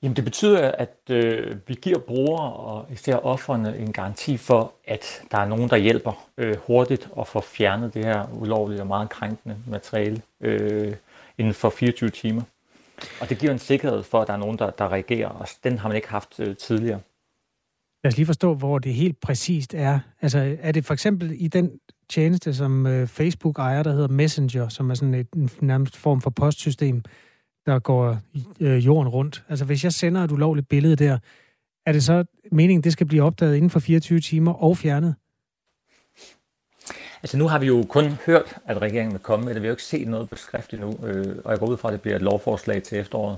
Jamen det betyder, at øh, vi giver brugere og især ofrene en garanti for, at der er nogen, der hjælper øh, hurtigt og får fjernet det her ulovlige og meget krænkende materiale øh, inden for fireogtyve timer. Og det giver en sikkerhed for, at der er nogen, der, der reagerer, og den har man ikke haft øh, tidligere. Lad os lige forstå, hvor det helt præcist er. Altså, er det for eksempel i den tjeneste, som øh, Facebook ejer, der hedder Messenger, som er sådan et, en nærmest form for postsystem, der går øh, jorden rundt. Altså, hvis jeg sender et ulovligt billede der, er det så meningen, det skal blive opdaget inden for fireogtyve timer og fjernet? Altså, nu har vi jo kun hørt, at regeringen vil komme med det. Vi har jo ikke set noget på skrift endnu, øh, og jeg går ud fra, at det bliver et lovforslag til efteråret.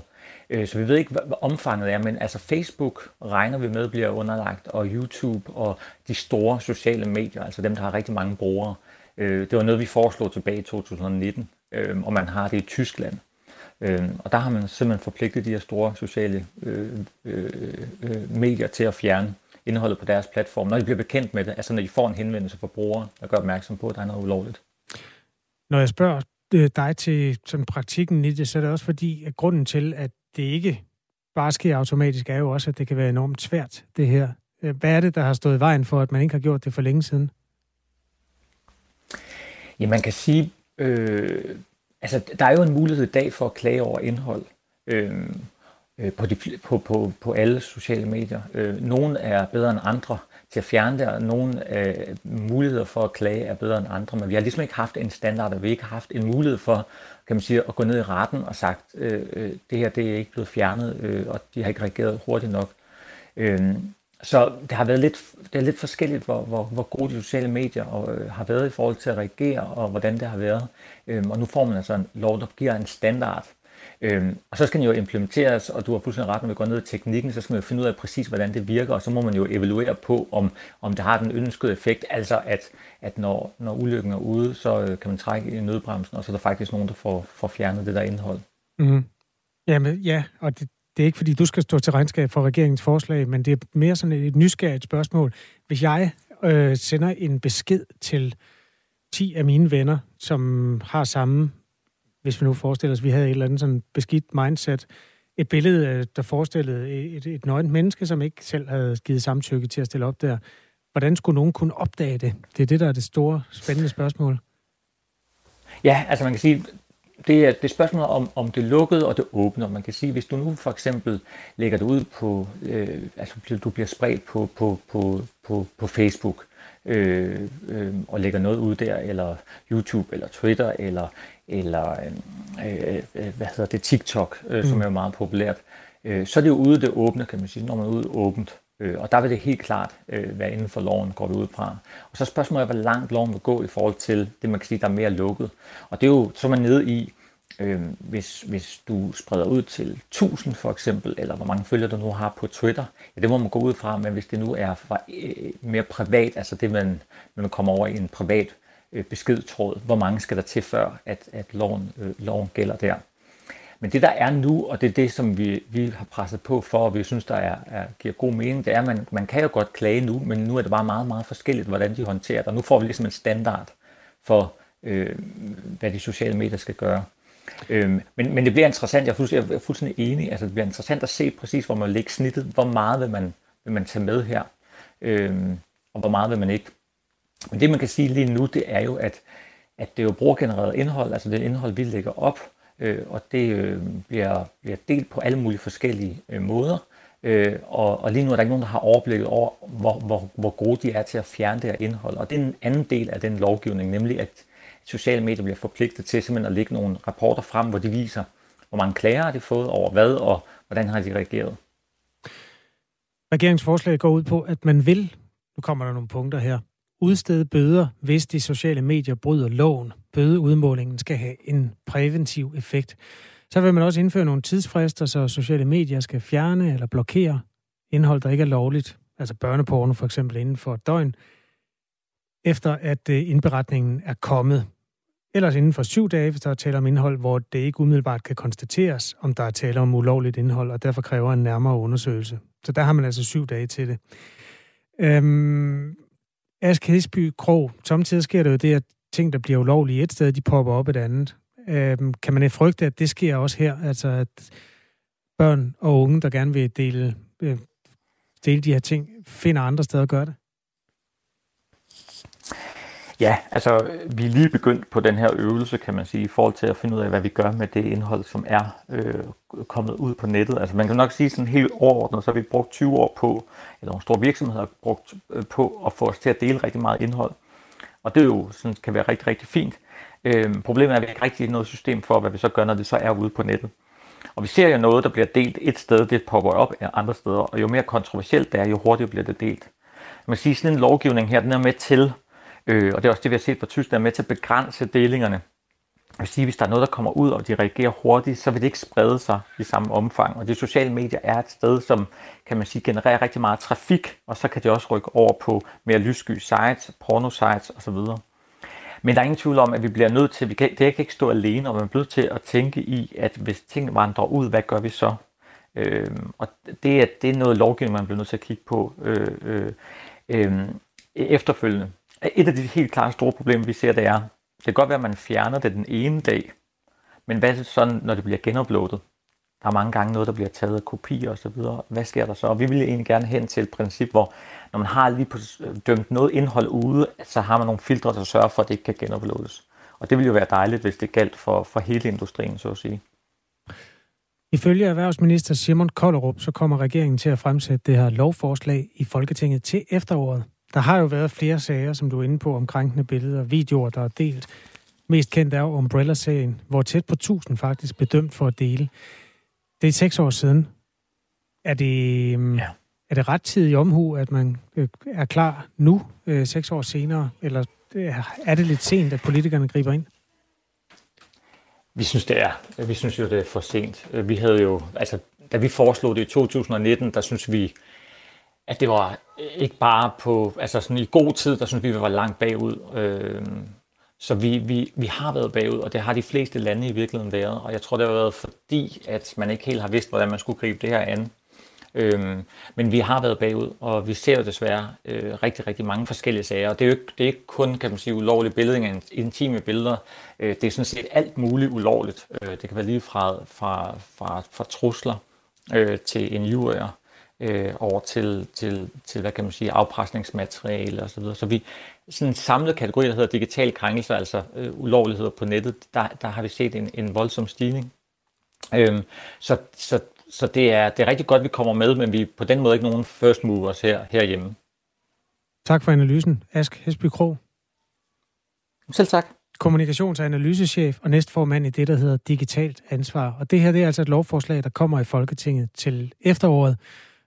Så vi ved ikke, hvad omfanget er, men altså Facebook regner vi med bliver underlagt, og YouTube og de store sociale medier, altså dem, der har rigtig mange brugere. Det var noget, vi foreslog tilbage i to tusind nitten, og man har det i Tyskland. Og der har man simpelthen forpligtet de her store sociale medier til at fjerne indholdet på deres platform, når de bliver bekendt med det, altså når de får en henvendelse fra brugere, der gør opmærksom på, at der er noget ulovligt. Når jeg spørger dig til sådan praktikken i det, så er det også fordi, at grunden til, at det ikke bare sker automatisk, er jo også, at det kan være enormt svært, det her. Hvad er det, der har stået i vejen for, at man ikke har gjort det for længe siden? Ja, man kan sige, øh, Altså, der er jo en mulighed i dag for at klage over indhold øh, på, de, på, på, på alle sociale medier. Øh, nogle er bedre end andre til at fjerne det, og nogle øh, muligheder for at klage er bedre end andre. Men vi har ligesom ikke haft en standard, og vi har ikke haft en mulighed for, kan man sige, at gå ned i retten og sagt, øh, det her det er ikke blevet fjernet, øh, og de har ikke reageret hurtigt nok. Øh, Så det har været lidt, det er lidt forskelligt, hvor, hvor, hvor gode de sociale medier og, øh, har været i forhold til at reagere, og hvordan det har været. Øhm, og nu får man altså en lov, der giver en standard. Øhm, og så skal den jo implementeres, og du har fuldstændig ret, når vi går ned i teknikken, så skal man jo finde ud af præcis, hvordan det virker, og så må man jo evaluere på, om, om det har den ønskede effekt. Altså at, at når, når ulykken er ude, så øh, kan man trække i nødbremsen, og så er der faktisk nogen, der får, får fjernet det der indhold. Mm. Jamen ja, og det Det er ikke, fordi du skal stå til regnskab for regeringens forslag, men det er mere sådan et nysgerrigt spørgsmål. Hvis jeg øh, sender en besked til ti af mine venner, som har samme, hvis vi nu forestiller os, vi havde et eller andet sådan beskidt mindset, et billede, der forestillede et, et nøgent menneske, som ikke selv havde givet samtykke til at stille op der. Hvordan skulle nogen kunne opdage det? Det er det, der er det store, spændende spørgsmål. Ja, altså man kan sige... Det er det spørgsmål om, om det lukkede og det åbne, og man kan sige, hvis du nu for eksempel lægger det ud på, øh, altså du bliver spredt på, på, på, på, på Facebook øh, øh, og lægger noget ud der, eller YouTube, eller Twitter, eller, eller øh, øh, hvad hedder det, TikTok, øh, som mm. er meget populært, øh, så er det jo ude det åbne, kan man sige, når man er ude åbent. Og der vil det helt klart øh, være inden for loven, går det ud fra. Og så spørgsmålet er, hvor langt loven vil gå i forhold til det, man kan sige, der er mere lukket. Og det er jo, så er man nede i, øh, hvis, hvis du spreder ud til tusind for eksempel, eller hvor mange følgere du nu har på Twitter, ja, det må man gå ud fra, men hvis det nu er fra, øh, mere privat, altså det, man, når man kommer over i en privat øh, beskedtråd, hvor mange skal der til, før at, at loven, øh, loven gælder der. Men det, der er nu, og det er det, som vi, vi har presset på for, og vi synes, der er, er, giver god mening, det er, at man, man kan jo godt klage nu, men nu er det bare meget, meget forskelligt, hvordan de håndterer det. Og nu får vi ligesom en standard for, øh, hvad de sociale medier skal gøre. Øh, men, men det bliver interessant, jeg er, jeg er fuldstændig enig, altså det bliver interessant at se præcis, hvor man lægger snittet, hvor meget vil man, vil man tage med her, øh, og hvor meget vil man ikke. Men det, man kan sige lige nu, det er jo, at, at det er jo brugergenereret indhold, altså det indhold, vi lægger op, Øh, og det øh, bliver, bliver delt på alle mulige forskellige øh, måder, øh, og, og lige nu er der ikke nogen, der har overblikket over, hvor, hvor, hvor gode de er til at fjerne det her indhold. Og det er en anden del af den lovgivning, nemlig at sociale medier bliver forpligtet til simpelthen at lægge nogle rapporter frem, hvor de viser, hvor mange klager har de fået over hvad, og hvordan har de reageret. Regeringsforslaget går ud på, at man vil, nu kommer der nogle punkter her, udstede bøder, hvis de sociale medier bryder loven. Bødeudmålingen skal have en præventiv effekt. Så vil man også indføre nogle tidsfrister, så sociale medier skal fjerne eller blokere indhold, der ikke er lovligt, altså børneporno for eksempel, inden for et døgn, efter at indberetningen er kommet. Ellers inden for syv dage, hvis der er tale om indhold, hvor det ikke umiddelbart kan konstateres, om der er tale om ulovligt indhold, og derfor kræver en nærmere undersøgelse. Så der har man altså syv dage til det. Øhm Ask Hesby Krogh, samtidig sker det jo det, at ting, der bliver ulovlige et sted, de popper op et andet. Øhm, kan man frygte, at det sker også her? Altså, at børn og unge, der gerne vil dele, øh, dele de her ting, finder andre steder at gøre det? Ja, altså, vi er lige begyndt på den her øvelse, kan man sige, i forhold til at finde ud af, hvad vi gør med det indhold, som er øh, kommet ud på nettet. Altså, man kan nok sige sådan helt overordnet, så har vi brugt tyve år på, eller nogle store virksomheder har brugt øh, på at få os til at dele rigtig meget indhold. Og det er jo sådan, kan være rigtig, rigtig fint. Øh, problemet er, at vi ikke rigtig har noget system for, hvad vi så gør, når det så er ude på nettet. Og vi ser jo noget, der bliver delt et sted, det popper op af andre steder, og jo mere kontroversielt det er, jo hurtigere bliver det delt. Man kan sige, sådan en lovgivning her, den er med til... Øh, og det er også det, vi har set fra Tyskland, er med til at begrænse delingerne. Det vil sige, at hvis der er noget, der kommer ud, og de reagerer hurtigt, så vil det ikke sprede sig i samme omfang. Og de sociale medier er et sted, som kan man sige, genererer rigtig meget trafik, og så kan det også rykke over på mere lyssky sites, porno-sites osv. Men der er ingen tvivl om, at vi bliver nødt til, vi kan, det kan ikke stå alene, og man bliver nødt til at tænke i, at hvis tingene vandrer ud, hvad gør vi så? Øh, og det er, det er noget lovgivning, man bliver nødt til at kigge på øh, øh, øh, efterfølgende. Et af de helt klare store problemer, vi ser, det er, det kan godt være, at man fjerner det den ene dag, men hvad er det sådan, når det bliver genuploadet? Der er mange gange noget, der bliver taget af kopier osv. Hvad sker der så? Og vi vil egentlig gerne hen til et princip, hvor når man har lige dømt noget indhold ude, så har man nogle filtre, der sørger for, at det ikke kan genuploades. Og det ville jo være dejligt, hvis det galt for, for hele industrien, så at sige. Ifølge erhvervsminister Simon Kollerup, så kommer regeringen til at fremsætte det her lovforslag i Folketinget til efteråret. Der har jo været flere sager, som du er inde på, om krænkende billeder og videoer, der er delt. Mest kendt er jo Umbrella-serien, hvor tæt på tusind faktisk blev dømt for at dele. Det er seks år siden. Er det, ja. er det rettidig omhu, at man er klar nu, øh, seks år senere? Eller er det lidt sent, at politikerne griber ind? Vi synes, det er. Vi synes jo, det er for sent. Vi havde jo, altså, da vi foreslog det i to tusind nitten, der synes vi, at det var ikke bare på, altså sådan i god tid, der synes vi, vi var langt bagud. Øh, Så vi, vi, vi har været bagud, og det har de fleste lande i virkeligheden været. Og jeg tror, det har været fordi, at man ikke helt har vidst, hvordan man skulle gribe det her an. Øhm, men vi har været bagud, og vi ser jo desværre øh, rigtig, rigtig mange forskellige sager. Og det er jo ikke, det er ikke kun, kan man sige, ulovlige billeder, intime billeder. Øh, det er sådan set alt muligt ulovligt. Øh, det kan være lige fra, fra, fra, fra trusler øh, til injurier øh, over til, til, til, hvad kan man sige, afpresningsmateriale osv. Så vi... Sådan en samlet kategori, der hedder digital krænkelse, altså øh, ulovligheder på nettet, der, der har vi set en, en voldsom stigning. Øhm, så så, så det, er, det er rigtig godt, vi kommer med, men vi er på den måde ikke nogen first movers her, herhjemme. Tak for analysen, Ask Hesby Krogh. Selv tak. Kommunikations- og analysechef og næstformand i det, der hedder Digitalt Ansvar. Og det her det er altså et lovforslag, der kommer i Folketinget til efteråret,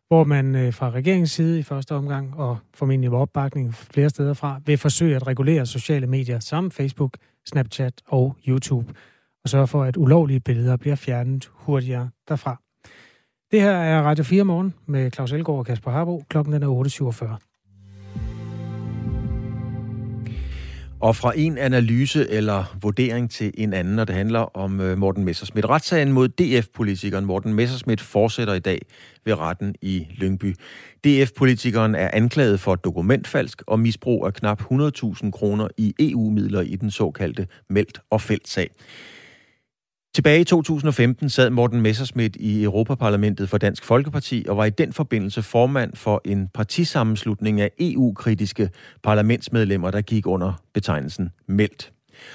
hvor man fra regeringens side i første omgang, og formentlig med opbakning flere steder fra, vil forsøge at regulere sociale medier som Facebook, Snapchat og YouTube, og sørge for, at ulovlige billeder bliver fjernet hurtigere derfra. Det her er Radio fire Morgen med Claus Elgaard og Kasper Harbo. Klokken er otte syvogfyrre. Og fra en analyse eller vurdering til en anden, og det handler om Morten Messerschmidt. Retssagen mod D F-politikeren Morten Messerschmidt fortsætter i dag ved retten i Lyngby. D F-politikeren er anklaget for dokumentfalsk og misbrug af knap hundrede tusind kroner i E U-midler i den såkaldte Melt- og Felt-sag. Tilbage i to tusind femten sad Morten Messerschmidt i Europaparlamentet for Dansk Folkeparti og var i den forbindelse formand for en partisammenslutning af E U-kritiske parlamentsmedlemmer, der gik under betegnelsen Melt.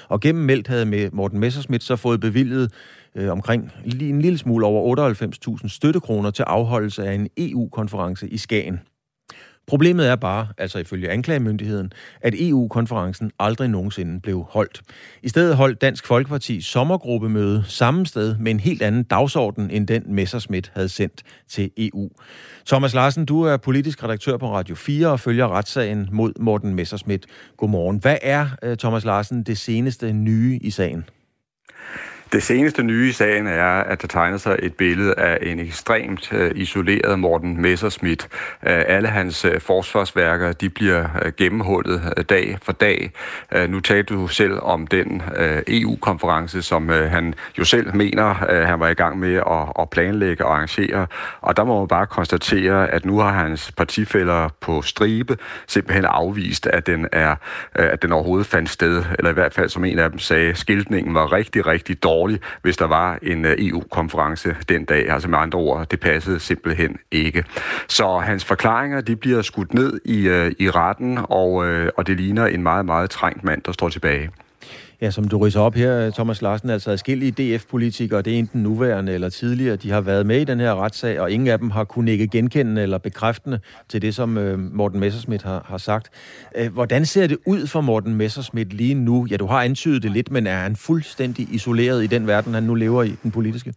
Og gennem Melt havde Morten Messerschmidt så fået bevilget øh, omkring en lille smule over otteoghalvfems tusind støttekroner til afholdelse af en E U-konference i Skagen. Problemet er bare, altså ifølge anklagemyndigheden, at E U-konferencen aldrig nogensinde blev holdt. I stedet holdt Dansk Folkeparti sommergruppemøde samme sted med en helt anden dagsorden, end den Messerschmidt havde sendt til E U. Thomas Larsen, du er politisk redaktør på Radio fire og følger retssagen mod Morten Messerschmidt. Godmorgen. Hvad er, Thomas Larsen, det seneste nye i sagen? Det seneste nye i sagen er, at der tegner sig et billede af en ekstremt isoleret Morten Messerschmidt. Alle hans forsvarsværker, de bliver gennemhullet dag for dag. Nu talte du selv om den E U-konference, som han jo selv mener, han var i gang med at planlægge og arrangere. Og der må man bare konstatere, at nu har hans partifæller på stribe simpelthen afvist, at den, er, at den overhovedet fandt sted. Eller i hvert fald, som en af dem sagde, skiltningen var rigtig, rigtig dårlig. Hvis der var en E U-konference den dag. Altså med andre ord, det passede simpelthen ikke. Så hans forklaringer, de bliver skudt ned i, i retten, og, og det ligner en meget, meget trængt mand, der står tilbage. Ja, som du ridser op her, Thomas Larsen, altså adskillige D F-politikere, det er enten nuværende eller tidligere, de har været med i den her retssag, og ingen af dem har kunnet ikke genkende eller bekræftende til det, som Morten Messerschmidt har, har sagt. Hvordan ser det ud for Morten Messerschmidt lige nu? Ja, du har antydet det lidt, men er han fuldstændig isoleret i den verden, han nu lever i, den politiske?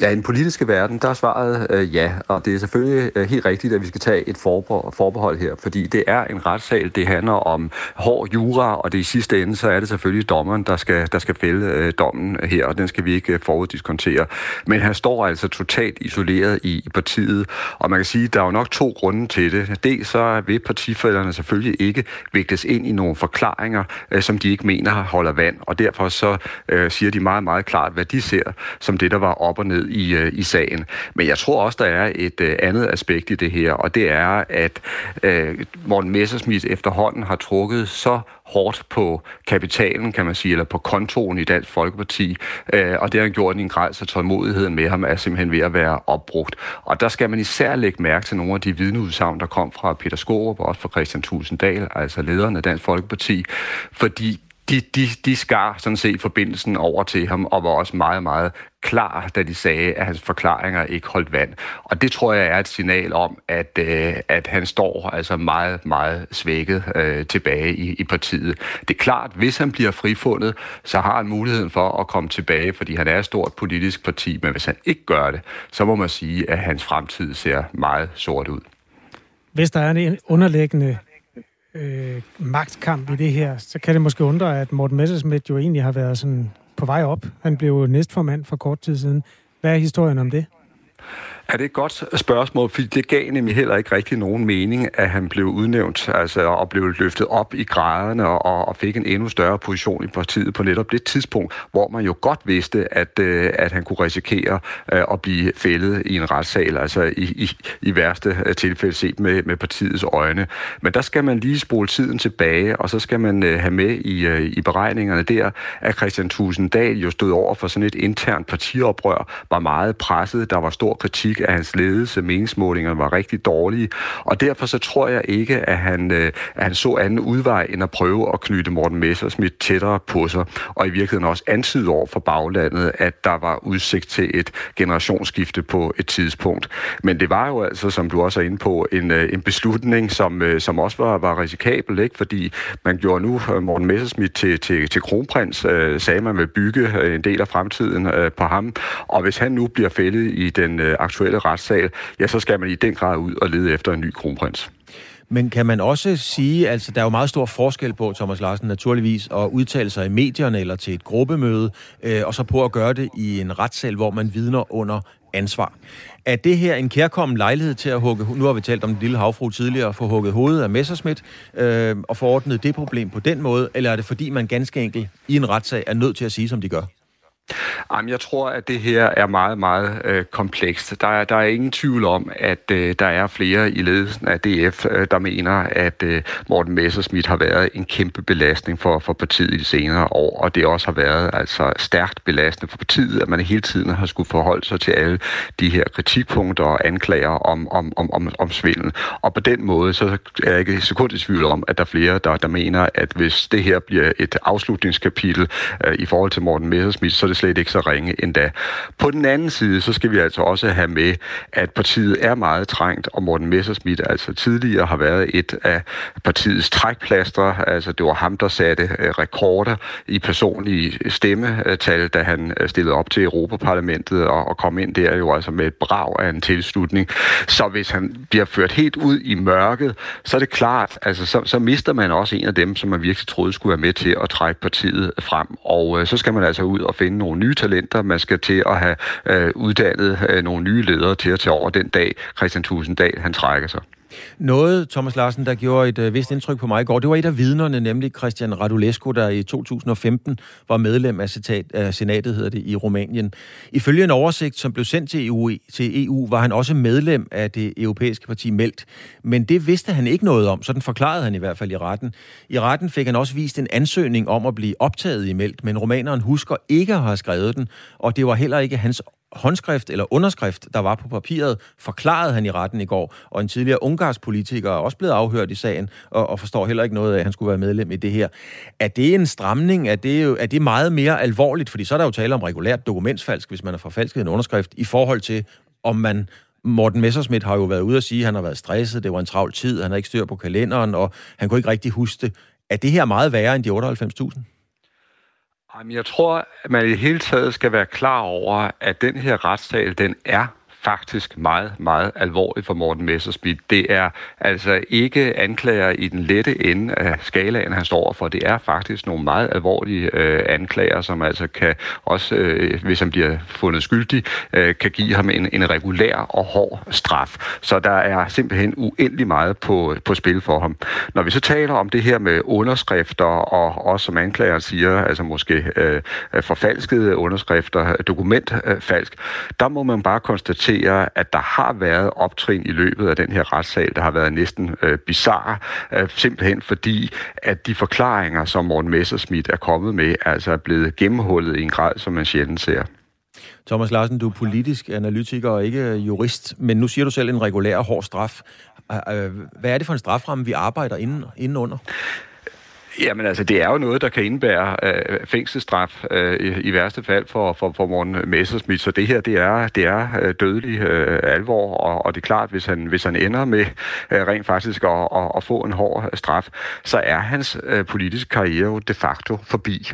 Ja, i den politiske verden, der er svaret øh, ja, og det er selvfølgelig øh, helt rigtigt, at vi skal tage et forbehold, forbehold her, fordi det er en retssal, det handler om hård jura, og det i sidste ende, så er det selvfølgelig dommeren, der skal, der skal fælde øh, dommen her, og den skal vi ikke øh, foruddiskontere. Men han står altså totalt isoleret i, i partiet, og man kan sige, at der er jo nok to grunde til det. Dels så vil partifællerne selvfølgelig ikke vægtes ind i nogle forklaringer, øh, som de ikke mener holder vand, og derfor så øh, siger de meget, meget klart, hvad de ser som det, der var op og ned I, i sagen. Men jeg tror også, der er et øh, andet aspekt i det her, og det er, at øh, Morten Messerschmidt efterhånden har trukket så hårdt på kapitalen, kan man sige, eller på kontoen i Dansk Folkeparti, øh, og det har han gjort i en grad, så tålmodigheden med ham er simpelthen ved at være opbrugt. Og der skal man især lægge mærke til nogle af de vidneudsagn, der kom fra Peter Skaarup og også fra Christian Thulesen Dahl, altså lederen af Dansk Folkeparti, fordi de, de, de skar sådan set forbindelsen over til ham, og var også meget, meget klar, da de sagde, at hans forklaringer ikke holdt vand. Og det tror jeg er et signal om, at, øh, at han står altså meget, meget svækket øh, tilbage i, i partiet. Det er klart, hvis han bliver frifundet, så har han muligheden for at komme tilbage, fordi han er et stort politisk parti, men hvis han ikke gør det, så må man sige, at hans fremtid ser meget sort ud. Hvis der er en underliggende øh, magtkamp i det her, så kan det måske undre, at Morten Messerschmidt jo egentlig har været sådan på vej op. Han blev næstformand for kort tid siden. Hvad er historien om det? Ja, det er et godt spørgsmål, fordi det gav nemlig heller ikke rigtig nogen mening, at han blev udnævnt altså, og blev løftet op i graderne og, og fik en endnu større position i partiet på netop det tidspunkt, hvor man jo godt vidste, at, at han kunne risikere at blive fældet i en retssal, altså i, i, i værste tilfælde set med, med partiets øjne. Men der skal man lige spole tiden tilbage, og så skal man have med i, i beregningerne der, at Christian Thulesen Dahl jo stod over for sådan et internt partioprør, var meget presset, der var stor kritik af hans ledelse, meningsmålingerne var rigtig dårlige, og derfor så tror jeg ikke, at han, at han så anden udvej, end at prøve at knytte Morten Messerschmidt tættere på sig, og i virkeligheden også antyde over for baglandet, at der var udsigt til et generationsskifte på et tidspunkt. Men det var jo altså, som du også er inde på, en, en beslutning, som, som også var, var risikabel, ikke? Fordi man gjorde nu Morten Messerschmidt til, til, til kronprins, øh, sagde man vil bygge en del af fremtiden øh, på ham, og hvis han nu bliver fældet i den øh, aktuelle retssal, ja, så skal man i den grad ud og lede efter en ny kronprins. Men kan man også sige, altså der er jo meget stor forskel på, Thomas Larsen naturligvis, at udtale sig i medierne eller til et gruppemøde, øh, og så på at gøre det i en retssal, hvor man vidner under ansvar. Er det her en kærkommen lejlighed til at hugge, nu har vi talt om den lille havfru tidligere, få hugget hovedet af Messerschmidt øh, og forordnet det problem på den måde, eller er det fordi, man ganske enkelt i en retssag er nødt til at sige, som de gør? Jamen, jeg tror, at det her er meget, meget øh, komplekst. Der er, der er ingen tvivl om, at øh, der er flere i ledelsen af D F, øh, der mener, at øh, Morten Messerschmidt har været en kæmpe belastning for, for partiet i de senere år, og det også har været altså stærkt belastende for partiet, at man hele tiden har skulle forholde sig til alle de her kritikpunkter og anklager om, om, om, om, om svindel. Og på den måde, så er jeg ikke sekund i tvivl om, at der er flere, der, der mener, at hvis det her bliver et afslutningskapitel øh, i forhold til Morten Messerschmidt, så er det slet ikke så ringe endda. På den anden side, så skal vi altså også have med, at partiet er meget trængt, og Morten Messerschmidt altså tidligere har været et af partiets trækplaster. Altså det var ham, der satte rekorder i personlige stemmetal, da han stillede op til Europaparlamentet og kom ind der jo altså med et brag af en tilslutning. Så hvis han bliver ført helt ud i mørket, så er det klart, altså så, så mister man også en af dem, som man virkelig troede skulle være med til at trække partiet frem. Og øh, så skal man altså ud og finde nogle nye talenter, man skal til at have øh, uddannet øh, nogle nye ledere til at tage over den dag, Christian Thulesen Dahl, han trækker sig. Noget, Thomas Larsen, der gjorde et øh, vist indtryk på mig i går, det var et af vidnerne, nemlig Christian Radulescu, der i to tusind og femten var medlem af, citat, af senatet, hedder det, i Rumænien. Ifølge en oversigt, som blev sendt til E U, til E U, var han også medlem af det europæiske parti Melt. Men det vidste han ikke noget om, så den forklarede han i hvert fald i retten. I retten fik han også vist en ansøgning om at blive optaget i Melt, men rumæneren husker ikke at have skrevet den, og det var heller ikke hans håndskrift eller underskrift, der var på papiret, forklarede han i retten i går, og en tidligere ungarsk politiker er også blevet afhørt i sagen, og, og forstår heller ikke noget af, at han skulle være medlem i det her. Er det en stramning? Er det, jo, er det meget mere alvorligt? Fordi så er der jo tale om regulært dokumentsfalsk, hvis man har forfalsket en underskrift, i forhold til, om man... Morten Messerschmidt har jo været ude at sige, at han har været stresset, det var en travl tid, han har ikke styr på kalenderen, og han kunne ikke rigtig huske det. Er det her meget værre end de otteoghalvfems tusind? Jeg tror, at man i det hele taget skal være klar over, at den her retssal, den er faktisk meget, meget alvorligt for Morten Messerschmidt. Det er altså ikke anklager i den lette ende af skalaen, han står for. Det er faktisk nogle meget alvorlige øh, anklager, som altså kan også, øh, hvis han bliver fundet skyldig, øh, kan give ham en, en regulær og hård straf. Så der er simpelthen uendelig meget på, på spil for ham. Når vi så taler om det her med underskrifter, og også som anklageren siger, altså måske øh, forfalskede underskrifter, dokumentfalsk, øh, der må man bare konstatere, at der har været optrin i løbet af den her retssal, der har været næsten øh, bizarre, øh, simpelthen fordi, at de forklaringer, som Morten Messerschmidt er kommet med, altså er blevet gennemhullet i en grad, som man sjældent ser. Thomas Larsen, du er politisk analytiker og ikke jurist, men nu siger du selv en regulær hård straf. Hvad er det for en straframme, vi arbejder inden, indenunder? Jamen altså, det er jo noget, der kan indebære øh, fængselsstraf øh, i, i værste fald for, for, for Morten Messerschmidt, så det her, det er, det er øh, dødelig øh, alvor, og, og det er klart, hvis han, hvis han ender med øh, rent faktisk at, at, at få en hård straf, så er hans øh, politiske karriere jo de facto forbi.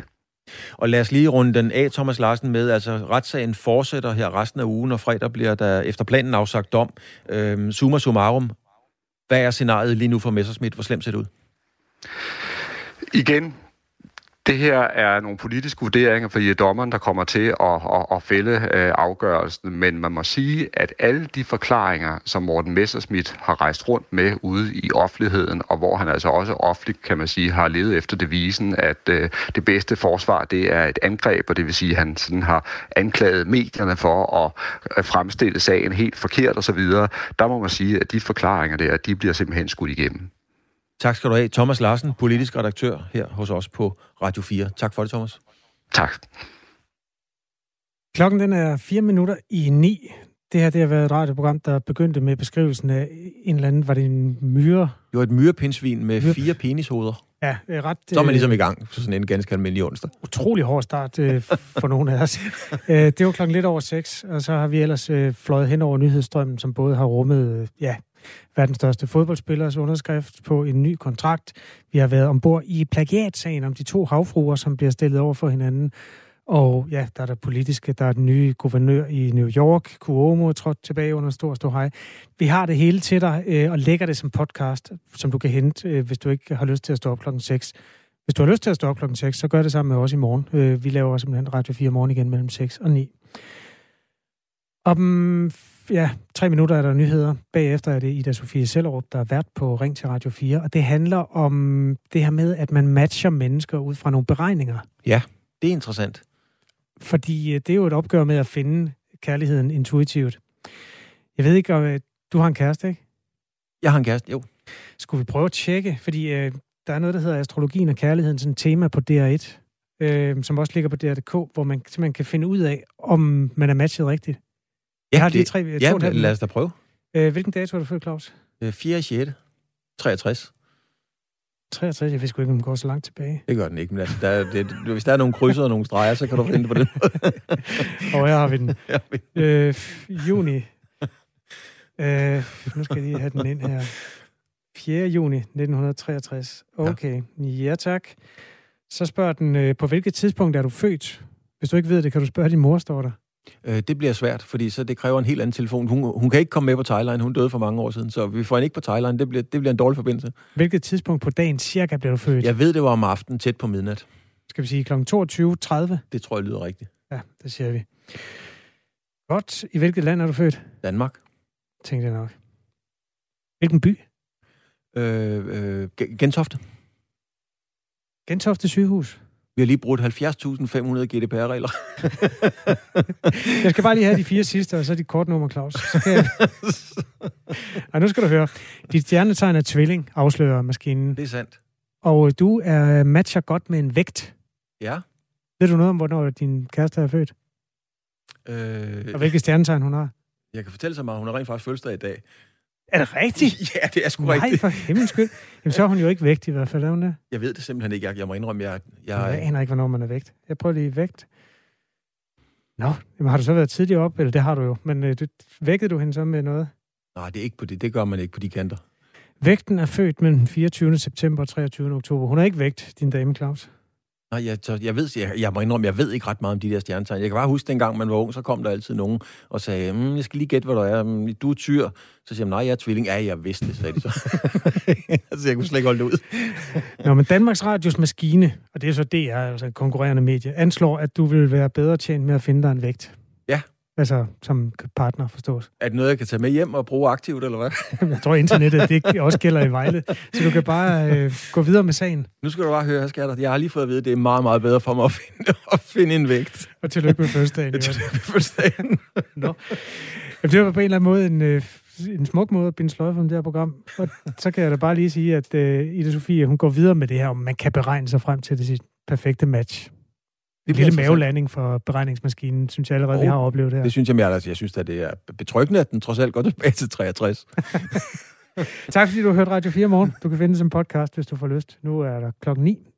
Og lad os lige runde den af, Thomas Larsen, med, altså retssagen fortsætter her resten af ugen, og fredag bliver der efter planen afsagt dom. Øh, summa summarum, hvad er scenariet lige nu for Messerschmidt? Hvor slemt ser det ud? Igen, det her er nogle politiske vurderinger, fordi det er dommeren, der kommer til at, at, at fælde afgørelsen, men man må sige, at alle de forklaringer, som Morten Messerschmidt har rejst rundt med ude i offentligheden, og hvor han altså også offentligt, kan man sige, har levet efter devisen, at øh, det bedste forsvar, det er et angreb, og det vil sige, at han sådan har anklaget medierne for at fremstille sagen helt forkert osv., der må man sige, at de forklaringer der, de bliver simpelthen skudt igennem. Tak skal du have, Thomas Larsen, politisk redaktør her hos os på Radio fire. Tak for det, Thomas. Tak. Klokken den er fire minutter i ni. Det her det har været et radioprogram, der begyndte med beskrivelsen af en eller anden, var det en myre? Jo, et myrepinsvin med myre... fire penishoveder. Ja, ret... Så er man ligesom i gang, så sådan en ganske almindelig onsdag. Utrolig hård start for nogen af os. Det var klokken lidt over seks, og så har vi ellers fløjet hen over nyhedsstrømmen, som både har rummet, ja... verdens største fodboldspillers underskrift på en ny kontrakt. Vi har været ombord i plagiatsagen om de to havfruer, som bliver stillet over for hinanden. Og ja, der er der politiske, der er den nye guvernør i New York, Cuomo, trådt tilbage under stor ståhej. Vi har det hele til dig og lægger det som podcast, som du kan hente, hvis du ikke har lyst til at stå op klokken seks. Hvis du har lyst til at stå op klokken seks, så gør det sammen med os i morgen. Vi laver simpelthen Radio fire morgen igen mellem seks og ni. Om ja, tre minutter er der nyheder. Bagefter er det Ida Sofie Sellerup, der er vært på Ring til Radio fire, og det handler om det her med, at man matcher mennesker ud fra nogle beregninger. Ja, det er interessant. Fordi det er jo et opgør med at finde kærligheden intuitivt. Jeg ved ikke, om du har en kæreste, ikke? Jeg har en kæreste, jo. Skulle vi prøve at tjekke? Fordi øh, der er noget, der hedder astrologien og kærligheden, sådan et tema på D R et, øh, som også ligger på D R punktum d k, hvor man simpelthen kan finde ud af, om man er matchet rigtigt. Jeg har lige tre... Det, ja, men, lad os da prøve. Øh, hvilken dato er du født, Claus? fjerde sjette treogtres. treogtres? Jeg ved sgu ikke, om den går så langt tilbage. Det gør den ikke, men altså, der er, det, hvis der er nogle krydser og nogle streger, så kan du finde det på den. Og her har vi den. Øh, juni. Øh, nu skal jeg lige have den ind her. fjerde juni nitten treogtres. Okay, ja tak. Så spørger den, øh, på hvilket tidspunkt er du født? Hvis du ikke ved det, kan du spørge din mor, står der. Det bliver svært, fordi så det kræver en helt anden telefon. Hun, hun kan ikke komme med på Thailand. Hun døde for mange år siden, så vi får hende ikke på Thailand. Det bliver, det bliver en dårlig forbindelse. Hvilket tidspunkt på dagen cirka bliver du født? Jeg ved, det var om aftenen, tæt på midnat. Skal vi sige klokken toogtyve tredive? Det tror jeg lyder rigtigt. Ja, det siger vi. Godt. I hvilket land er du født? Danmark. Tænkte jeg nok. Hvilken by? Øh, øh, Gentofte. Gentofte sygehus. Vi har lige brugt halvfjerds tusind fem hundrede G D P R-regler. Jeg skal bare lige have de fire sidste, og så dit kortnummer, Claus. Så kan jeg... Ej, nu skal du høre. Dit stjernetegn er tvilling, afslører maskinen. Det er sandt. Og du er matcher godt med en vægt. Ja. Ved du noget om, hvornår din kæreste er født? Øh... Og hvilket stjernetegn hun har? Jeg kan fortælle så meget, hun har rent faktisk fødselsdag i dag. Er det rigtigt? Ja, det er sgu rigtigt. Nej, for himmelens skyld. Jamen, så er hun jo ikke vægt i hvert fald, er hun det? Jeg ved det simpelthen ikke. Jeg, jeg må indrømme, jeg... Jeg, jeg aner ikke, hvornår man er vægt. Jeg prøver lige vægt. Nå, jamen, har du så været tidligere op? Eller det har du jo. Men øh, du, vækkede du hende så med noget? Nej, det er ikke på det. Det gør man ikke på de kanter. Vægten er født mellem fireogtyvende september og treogtyvende oktober. Hun er ikke vægt, din dame, Claus. Nej, jeg, så jeg, ved, jeg, jeg må indrømme, jeg ved ikke ret meget om de der stjernetegn. Jeg kan bare huske, dengang man var ung, så kom der altid nogen og sagde, mm, jeg skal lige gætte, hvad der er. Du er tyr. Så siger man, nej, jeg er tvilling. Ja, jeg vidste det, sagde de så. Altså, jeg kunne slet ikke holde det ud. Nå, men Danmarks Radios maskine, og det er så D R, altså konkurrerende medie, anslår, at du vil være bedre tjent med at finde dig en vægt. Ja. Altså, som partner, forstås. Er det noget, jeg kan tage med hjem og bruge aktivt, eller hvad? Jeg tror, internettet det også gælder i Vejle. Så du kan bare øh, gå videre med sagen. Nu skal du bare høre, skatter. Jeg har lige fået at vide, at det er meget, meget bedre for mig at finde, at finde en vægt. Og tillykke med fødselsdagen. Tillykke med fødselsdagen. Nå. Det var på en eller anden måde en, en smuk måde at binde sløjfe om det her program. Og så kan jeg da bare lige sige, at øh, Ida Sofie, hun går videre med det her, om man kan beregne sig frem til det sit perfekte match. En lille mavelanding for beregningsmaskinen, synes jeg allerede, oh, vi har oplevet her. Det synes jeg mere, altså, jeg synes, at det er betryggende, at den trods alt går tilbage til treogtres. Tak fordi du har hørt Radio fire morgen. Du kan finde det som podcast, hvis du får lyst. Nu er der klokken ni.